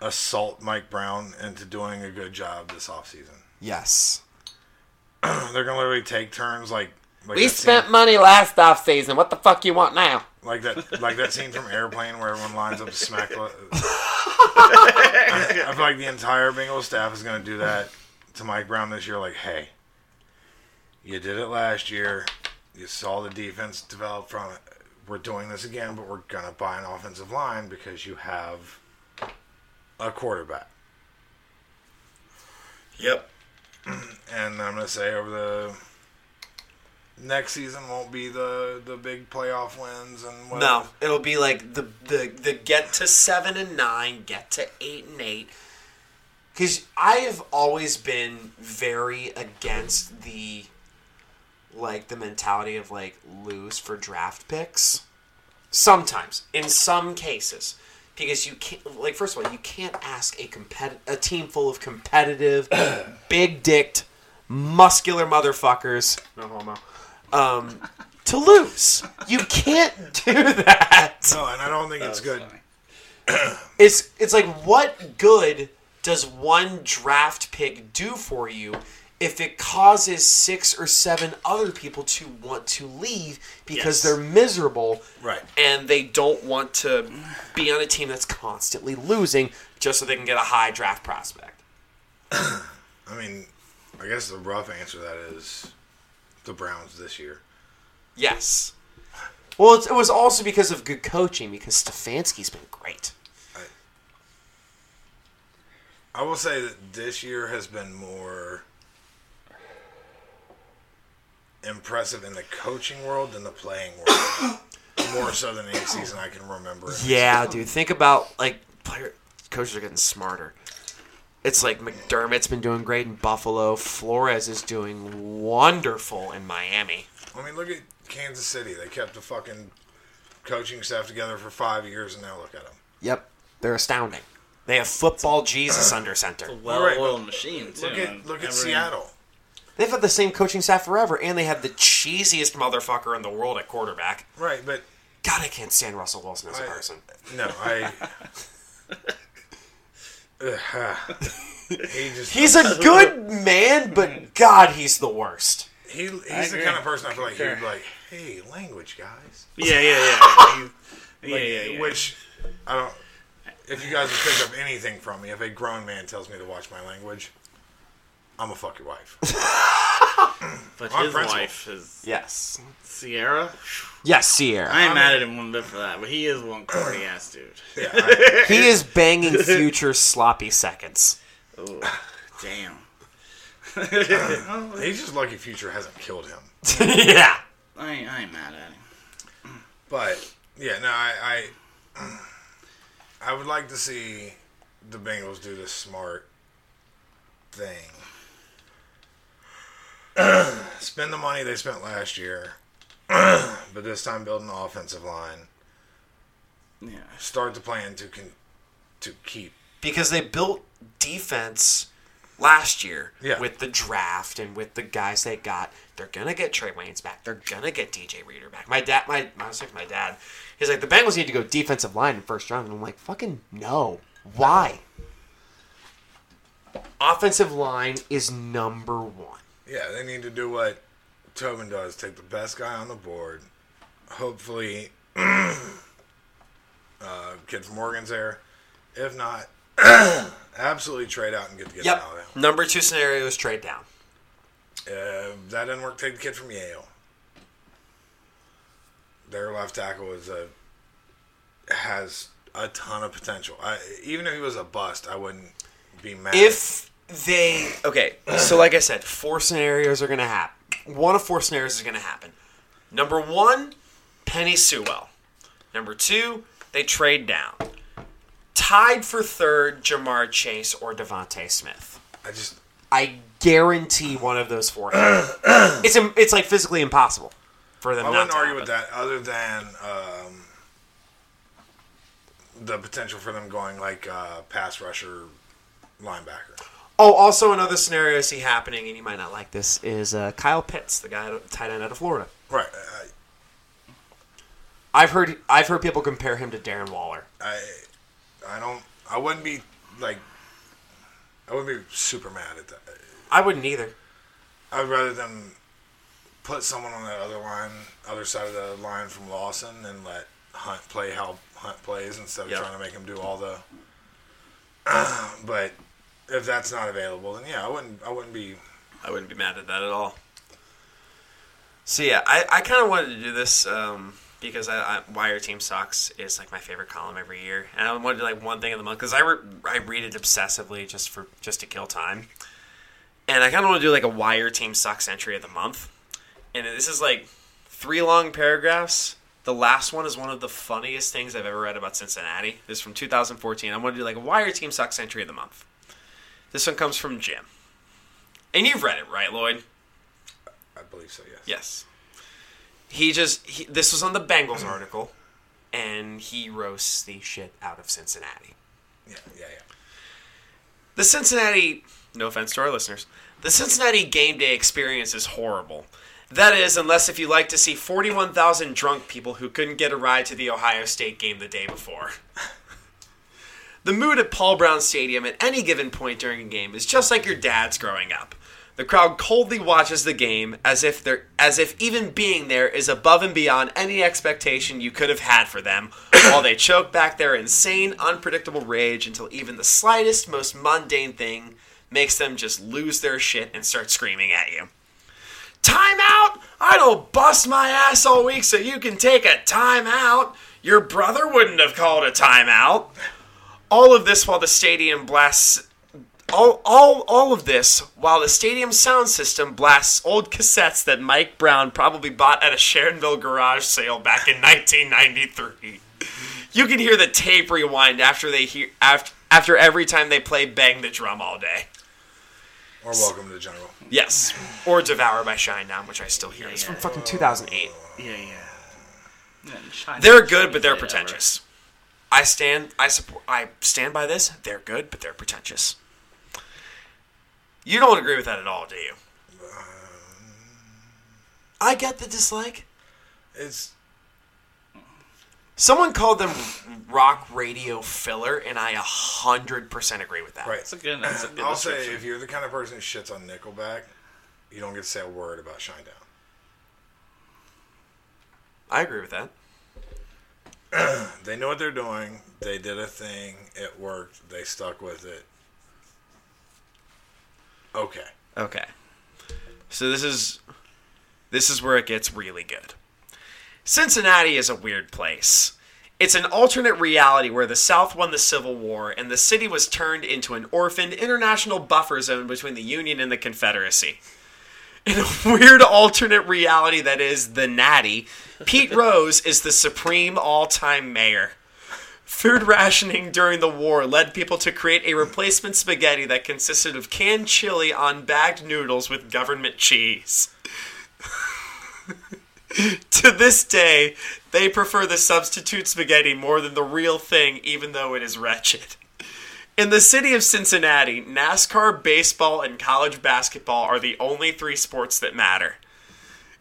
assault Mike Brown into doing a good job this offseason. Yes. They're going to literally take turns like... like we spent scene, money last offseason. What the fuck you want now? Like that like that scene from Airplane where everyone lines up to smack... Lo- I, I feel like the entire Bengals staff is going to do that to Mike Brown this year. Like, hey, you did it last year. You saw the defense develop from it. We're doing this again, but we're going to buy an offensive line because you have a quarterback. Yep. And I'm going to say over the next season won't be the, the big playoff wins. and what No, it'll be like the, the, the get to seven and nine, get to eight and eight. Because I have always been very against the... like the mentality of like lose for draft picks sometimes in some cases because you can't like first of all you can't ask a competi- a team full of competitive big dicked muscular motherfuckers no homo um to lose. You can't do that. No, and I don't think it's good. it's it's like what good does one draft pick do for you if it causes six or seven other people to want to leave because yes. they're miserable right. and they don't want to be on a team that's constantly losing just so they can get a high draft prospect. I mean, I guess the rough answer to that is the Browns this year. Yes. Well, it's, it was also because of good coaching because Stefanski's been great. I, I will say that this year has been more... impressive in the coaching world than the playing world, more so than any season I can remember. Yeah, dude. Think about like player coaches are getting smarter. It's like McDermott's been doing great in Buffalo. Flores is doing wonderful in Miami. I mean, look at Kansas City. They kept the fucking coaching staff together for five years, and now look at them. Yep, they're astounding. They have football Jesus under center. It's a well-oiled right, machine too. Look at look at Seattle. They've had the same coaching staff forever, and they have the cheesiest motherfucker in the world at quarterback. Right, but... God, I can't stand Russell Wilson as I, a person. No, I... uh, he just he's a good man, but God, he's the worst. He He's the kind of person I feel like sure. he'd be like, hey, language, guys. Yeah, yeah, yeah. Like, yeah, yeah, yeah. Which, I don't... If you guys would pick up anything from me, if a grown man tells me to watch my language, I'm a fuck your wife. But his wife is... Yes. Sierra? Yes, Sierra. I ain't I'm mad at him one bit for that, but he is one corny ass dude. Yeah, I, he is banging Future sloppy seconds. Oh, damn. He's just lucky Future hasn't killed him. Yeah. I ain't, I ain't mad at him. But, yeah, no, I... I I would like to see the Bengals do this smart thing. Spend the money they spent last year, but this time build an offensive line. Yeah. Start the plan to con- to keep. Because they built defense last year yeah. with the draft and with the guys they got. They're going to get Trey Waynes back. They're going to get D J Reader back. My dad, my, I was talking to my dad. He's like, the Bengals need to go defensive line in first round. And I'm like, fucking no. Why? Offensive line is number one. Yeah, they need to do what Tobin does. Take the best guy on the board. Hopefully, uh, kid from Morgan's there. If not, absolutely trade out and get the kid yep. out of there. Number two scenario is trade down. Uh, that didn't work. Take the kid from Yale. Their left tackle is a has a ton of potential. I, even if he was a bust, I wouldn't be mad. If they okay, so like I said, four scenarios are going to happen. One of four scenarios is going to happen. Number one, Penei Sewell. Number two, they trade down. Tied for third, Ja'Marr Chase or DeVonta Smith. I just I guarantee one of those four. it's it's like physically impossible. For them I wouldn't argue happen. With that, other than um, the potential for them going like uh, pass rusher, linebacker. Oh, also another scenario I see happening, and you might not like this, is uh, Kyle Pitts, the guy tight end out of Florida. Right. Uh, I've heard I've heard people compare him to Darren Waller. I I don't. I wouldn't be like. I wouldn't be super mad at that. I wouldn't either. I'd rather them. Put someone on that other line, other side of the line from Lawson, and let Hunt play how Hunt plays instead of yep. trying to make him do all the. Uh, but if that's not available, then yeah, I wouldn't. I wouldn't be. I wouldn't be mad at that at all. So yeah, I, I kind of wanted to do this um, because I, I, why your team sucks is like my favorite column every year, and I wanted to do like one thing in the month because I re- I read it obsessively just for just to kill time, and I kind of want to do like a why your team sucks entry of the month. And this is like three long paragraphs. The last one is one of the funniest things I've ever read about Cincinnati. This is from two thousand fourteen. I'm going to do like a Why Your Team Sucks entry of the month. This one comes from Jim. And you've read it, right, Lloyd? I believe so, yes. Yes. He just, he, this was on the Bengals article, and he roasts the shit out of Cincinnati. Yeah, yeah, yeah. The Cincinnati, no offense to our listeners, the Cincinnati game day experience is horrible. That is, unless if you like to see forty-one thousand drunk people who couldn't get a ride to the Ohio State game the day before. The mood at Paul Brown Stadium at any given point during a game is just like your dad's growing up. The crowd coldly watches the game as if they're, as if even being there is above and beyond any expectation you could have had for them, while they choke back their insane, unpredictable rage until even the slightest, most mundane thing makes them just lose their shit and start screaming at you. Timeout? I don't bust my ass all week so you can take a timeout. Your brother wouldn't have called a timeout. All of this while the stadium blasts all all all of this while the stadium sound system blasts old cassettes that Mike Brown probably bought at a Sharonville garage sale back in nineteen ninety-three. You can hear the tape rewind after they hear after, after every time they play Bang the Drum all day. Or Welcome to the Jungle. Yes. Or Devour by Shinedown, which I still hear. Yeah, it's yeah. from fucking two thousand eight. Yeah, yeah. yeah they're good, but they're pretentious. Ever. I stand I support, I stand by this. They're good, but they're pretentious. You don't agree with that at all, do you? Um, I get the dislike. It's... Someone called them rock radio filler, and I one hundred percent agree with that. Right. That's a good, that's a good I'll say, if you're the kind of person who shits on Nickelback, you don't get to say a word about Shinedown. I agree with that. They know what they're doing. They did a thing. It worked. They stuck with it. Okay. Okay. So this is this is where it gets really good. Cincinnati is a weird place. It's an alternate reality where the South won the Civil War and the city was turned into an orphaned international buffer zone between the Union and the Confederacy. In a weird alternate reality that is the Natty, Pete Rose is the supreme all-time mayor. Food rationing during the war led people to create a replacement spaghetti that consisted of canned chili on bagged noodles with government cheese. To this day, they prefer the substitute spaghetti more than the real thing, even though it is wretched. In the city of Cincinnati, NASCAR, baseball, and college basketball are the only three sports that matter.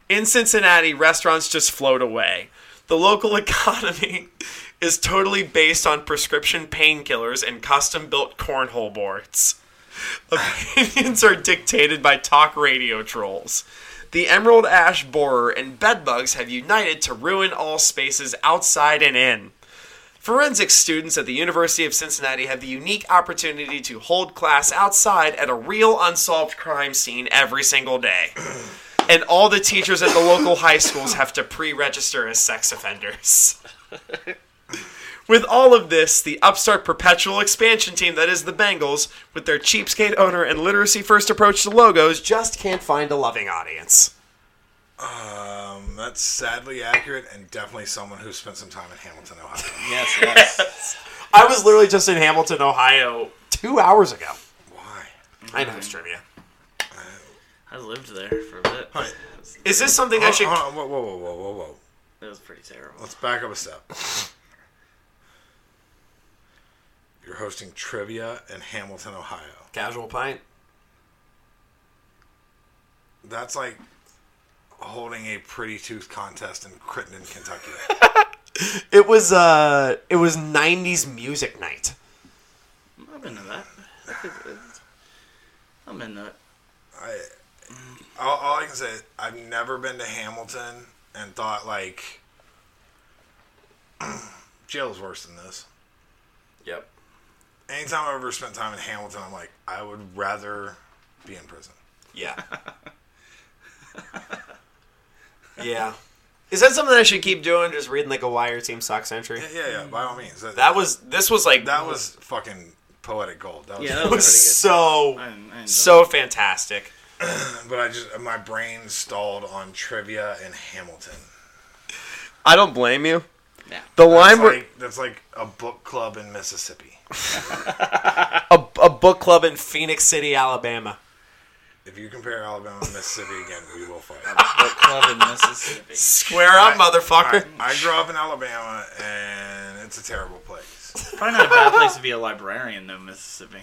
In Cincinnati, restaurants just float away. The local economy is totally based on prescription painkillers and custom-built cornhole boards. Opinions are dictated by talk radio trolls. The emerald ash borer and bedbugs have united to ruin all spaces outside and in. Forensics students at the University of Cincinnati have the unique opportunity to hold class outside at a real unsolved crime scene every single day. And all the teachers at the local high schools have to pre-register as sex offenders. With all of this, the upstart perpetual expansion team that is the Bengals, with their cheapskate owner and literacy-first approach to logos, just can't find a loving audience. Um, that's sadly accurate, and definitely someone who spent some time in Hamilton, Ohio. Yes, yes. yes. I was literally just in Hamilton, Ohio two hours ago. Why? I know it's trivia. I lived there for a bit. Right. Is this something hold, I should... Hold on. Whoa, whoa, whoa, whoa, whoa. That was pretty terrible. Let's back up a step. You're hosting trivia in Hamilton, Ohio. Casual pint? That's like holding a pretty tooth contest in Crittenden, Kentucky. It was uh, it was nineties music night. I'm into that. I'm into it. I, all, all I can say is I've never been to Hamilton and thought, like, jail's worse than this. Yep. Anytime I've ever spent time in Hamilton, I'm like, I would rather be in prison. Yeah. Yeah. Is that something I should keep doing? Just reading like a Wire Team Sox entry? Yeah, yeah, yeah. By all means. That, that was, this was like... That was fucking poetic gold. That was, yeah, that was pretty good. so, I, I so fantastic. But I just, my brain stalled on trivia in Hamilton. I don't blame you. Yeah. The line that's, like, that's like a book club in Mississippi. a, a book club in Phoenix City, Alabama. If you compare Alabama and Mississippi again, we will fight. A book club in Mississippi. Square up, I, motherfucker. I, I grew up in Alabama, and it's a terrible place. Probably not a bad place to be a librarian, though, Mississippi.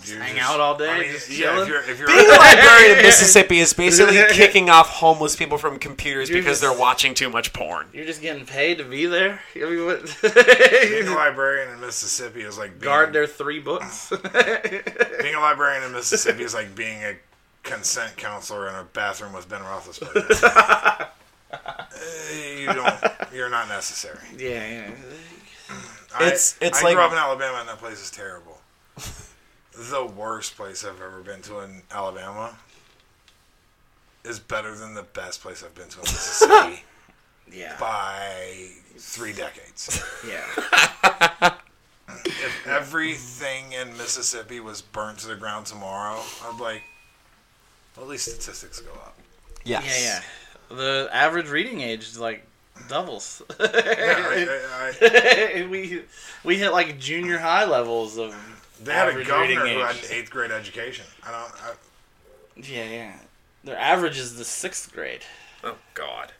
Just hang just, out all day, I mean, just yeah, chilling. If you're, if you're Being a librarian in Mississippi is basically kicking off homeless people from computers you're because just, they're watching too much porn. You're just getting paid to be there. I mean, what? Being a librarian in Mississippi is like being, guard their three books. Being a librarian in Mississippi is like being a consent counselor in a bathroom with Ben Roethlisberger. uh, you don't. You're not necessary. Yeah, yeah. I, it's it's I like, grew up in Alabama, and that place is terrible. The worst place I've ever been to in Alabama is better than the best place I've been to in Mississippi yeah. by three decades. Yeah. If everything in Mississippi was burnt to the ground tomorrow, I'd be like, well, at least statistics go up. Yes. Yeah, yeah. The average reading age is like doubles. Yeah, I, I, I, we we hit like junior high levels of... They had a governor who had an eighth grade education. I don't. I... Yeah, yeah. Their average is the sixth grade. Oh God.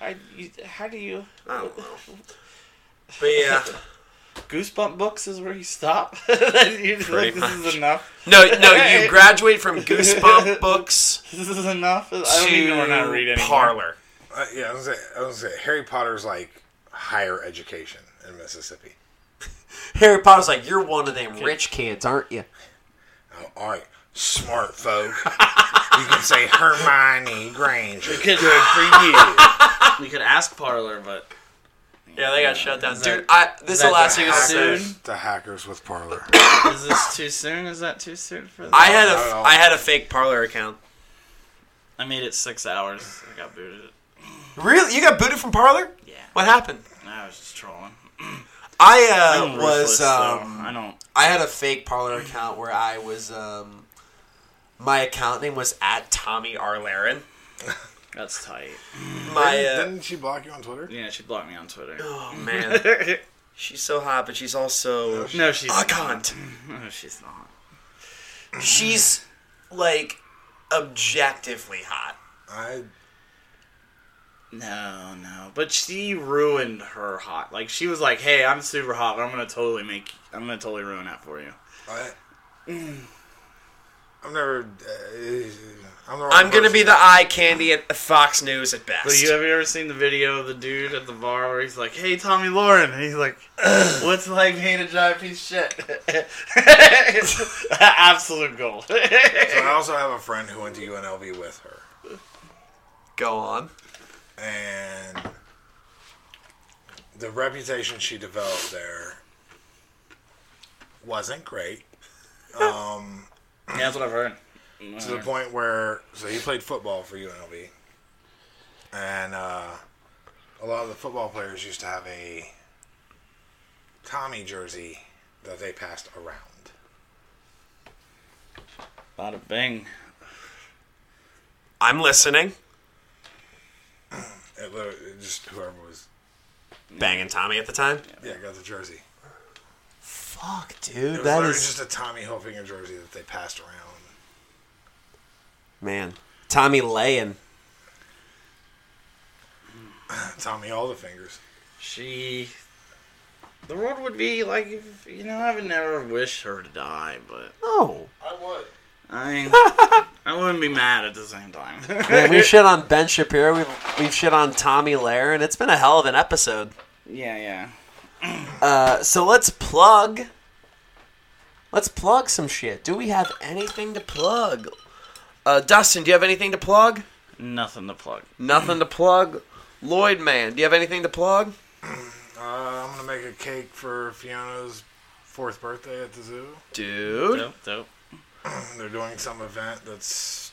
I. You, how do you? I don't know. But yeah, Goosebump books is where you stop. you Pretty like, much. This is enough. No, no. You graduate from Goosebump books. This is enough. I don't even know how to read anymore. Parlor. Uh, yeah, I was gonna say, I was gonna say Harry Potter's like higher education in Mississippi. Harry Potter's like, you're one of them rich kids, aren't you? Oh, all right, smart folk. You can say Hermione Granger. We could, good for you. We could ask Parler, but... Yeah. Yeah, they got shut down. Is Dude, that, I, this will last you soon. The hackers with Parler. Is this too soon? Is that too soon for that? I had a, I, I had a fake Parler account. I made it six hours. I got booted. Really? You got booted from Parler? Yeah. What happened? I was just trolling. I uh, was... Um, I don't... I had a fake Parler account where I was... Um, my account name was at Tommy R. Laren. That's tight. My, uh, Didn't she block you on Twitter? Yeah, she blocked me on Twitter. Oh, man. She's so hot, but she's also... No, she's, no, she's not. Cunt. No, she's not. She's, like, objectively hot. I... No, no. But she ruined her hot. Like, she was like, hey, I'm super hot, but I'm going to totally make... I'm going to totally ruin that for you. I... Mm. I've never... Uh, I'm, I'm going to be the eye candy at Fox News at best. So you, have you ever seen the video of the dude at the bar where he's like, hey, Tommy Lauren? And he's like, ugh, what's it like being a dry piece of shit? Absolute gold. So I also have a friend who went to U N L V with her. Go on. And the reputation she developed there wasn't great. Um, yeah, that's what I've heard. To the point where, so he played football for U N L V, and uh, a lot of the football players used to have a Tommy jersey that they passed around. Bada bing. I'm listening. It, it just whoever was banging Tommy at the time. Yeah, got the jersey. Fuck, dude, it was that is just a Tommy Hilfiger jersey that they passed around. Man, Tommy Layin. Tommy all the fingers. She, the world would be like, if, you know, I would never wish her to die, but no, I would. I, I wouldn't be mad at the same time. Man, we shit on Ben Shapiro. We've we've shit on Tommy Lair, and it's been a hell of an episode. Yeah, yeah. Uh, so let's plug. Let's plug some shit. Do we have anything to plug? Uh, Dustin, do you have anything to plug? Nothing to plug. Nothing to plug? Lloyd, man, do you have anything to plug? Uh, I'm going to make a cake for Fiona's fourth birthday at the zoo. Dude. Dope, dope. They're doing some event that's,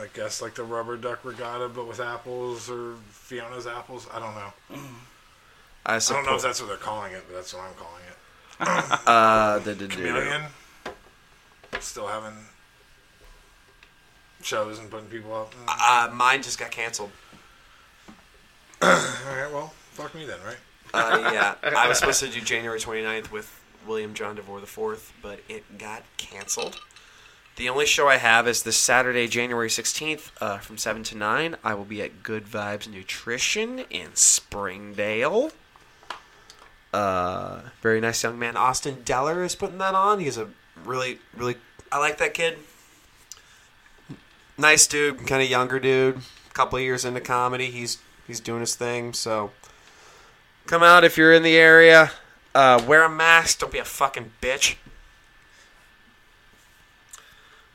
I guess, like the rubber duck regatta, but with apples or Fiona's apples. I don't know. I, I don't know if that's what they're calling it, but that's what I'm calling it. uh, the, the, Chameleon. Still having... shows and putting people up. Uh, mine just got canceled. Alright, well, fuck me then, right? Uh, yeah. I was supposed to do January twenty-ninth with William John DeVore the fourth, but it got canceled. The only show I have is this Saturday, January sixteenth, uh, from seven to nine. I will be at Good Vibes Nutrition in Springdale. Uh, very nice young man. Austin Deller is putting that on. He's a really, really... I like that kid. Nice dude, kind of younger dude, a couple of years into comedy. He's he's doing his thing, so come out if you're in the area. Uh, wear a mask. Don't be a fucking bitch.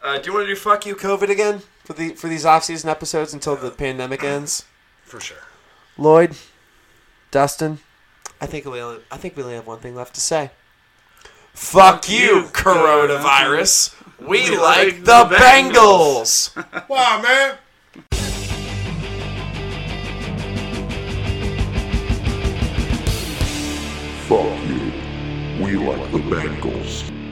Uh, do you want to do fuck you COVID again for the for these off-season episodes until the pandemic ends? For sure. Lloyd, Dustin, I think we only, I think we only have one thing left to say. Fuck, fuck you, you, coronavirus. coronavirus. We, we like, like the, the Bengals. Bengals. Wow, man. Fuck you. We like the Bengals.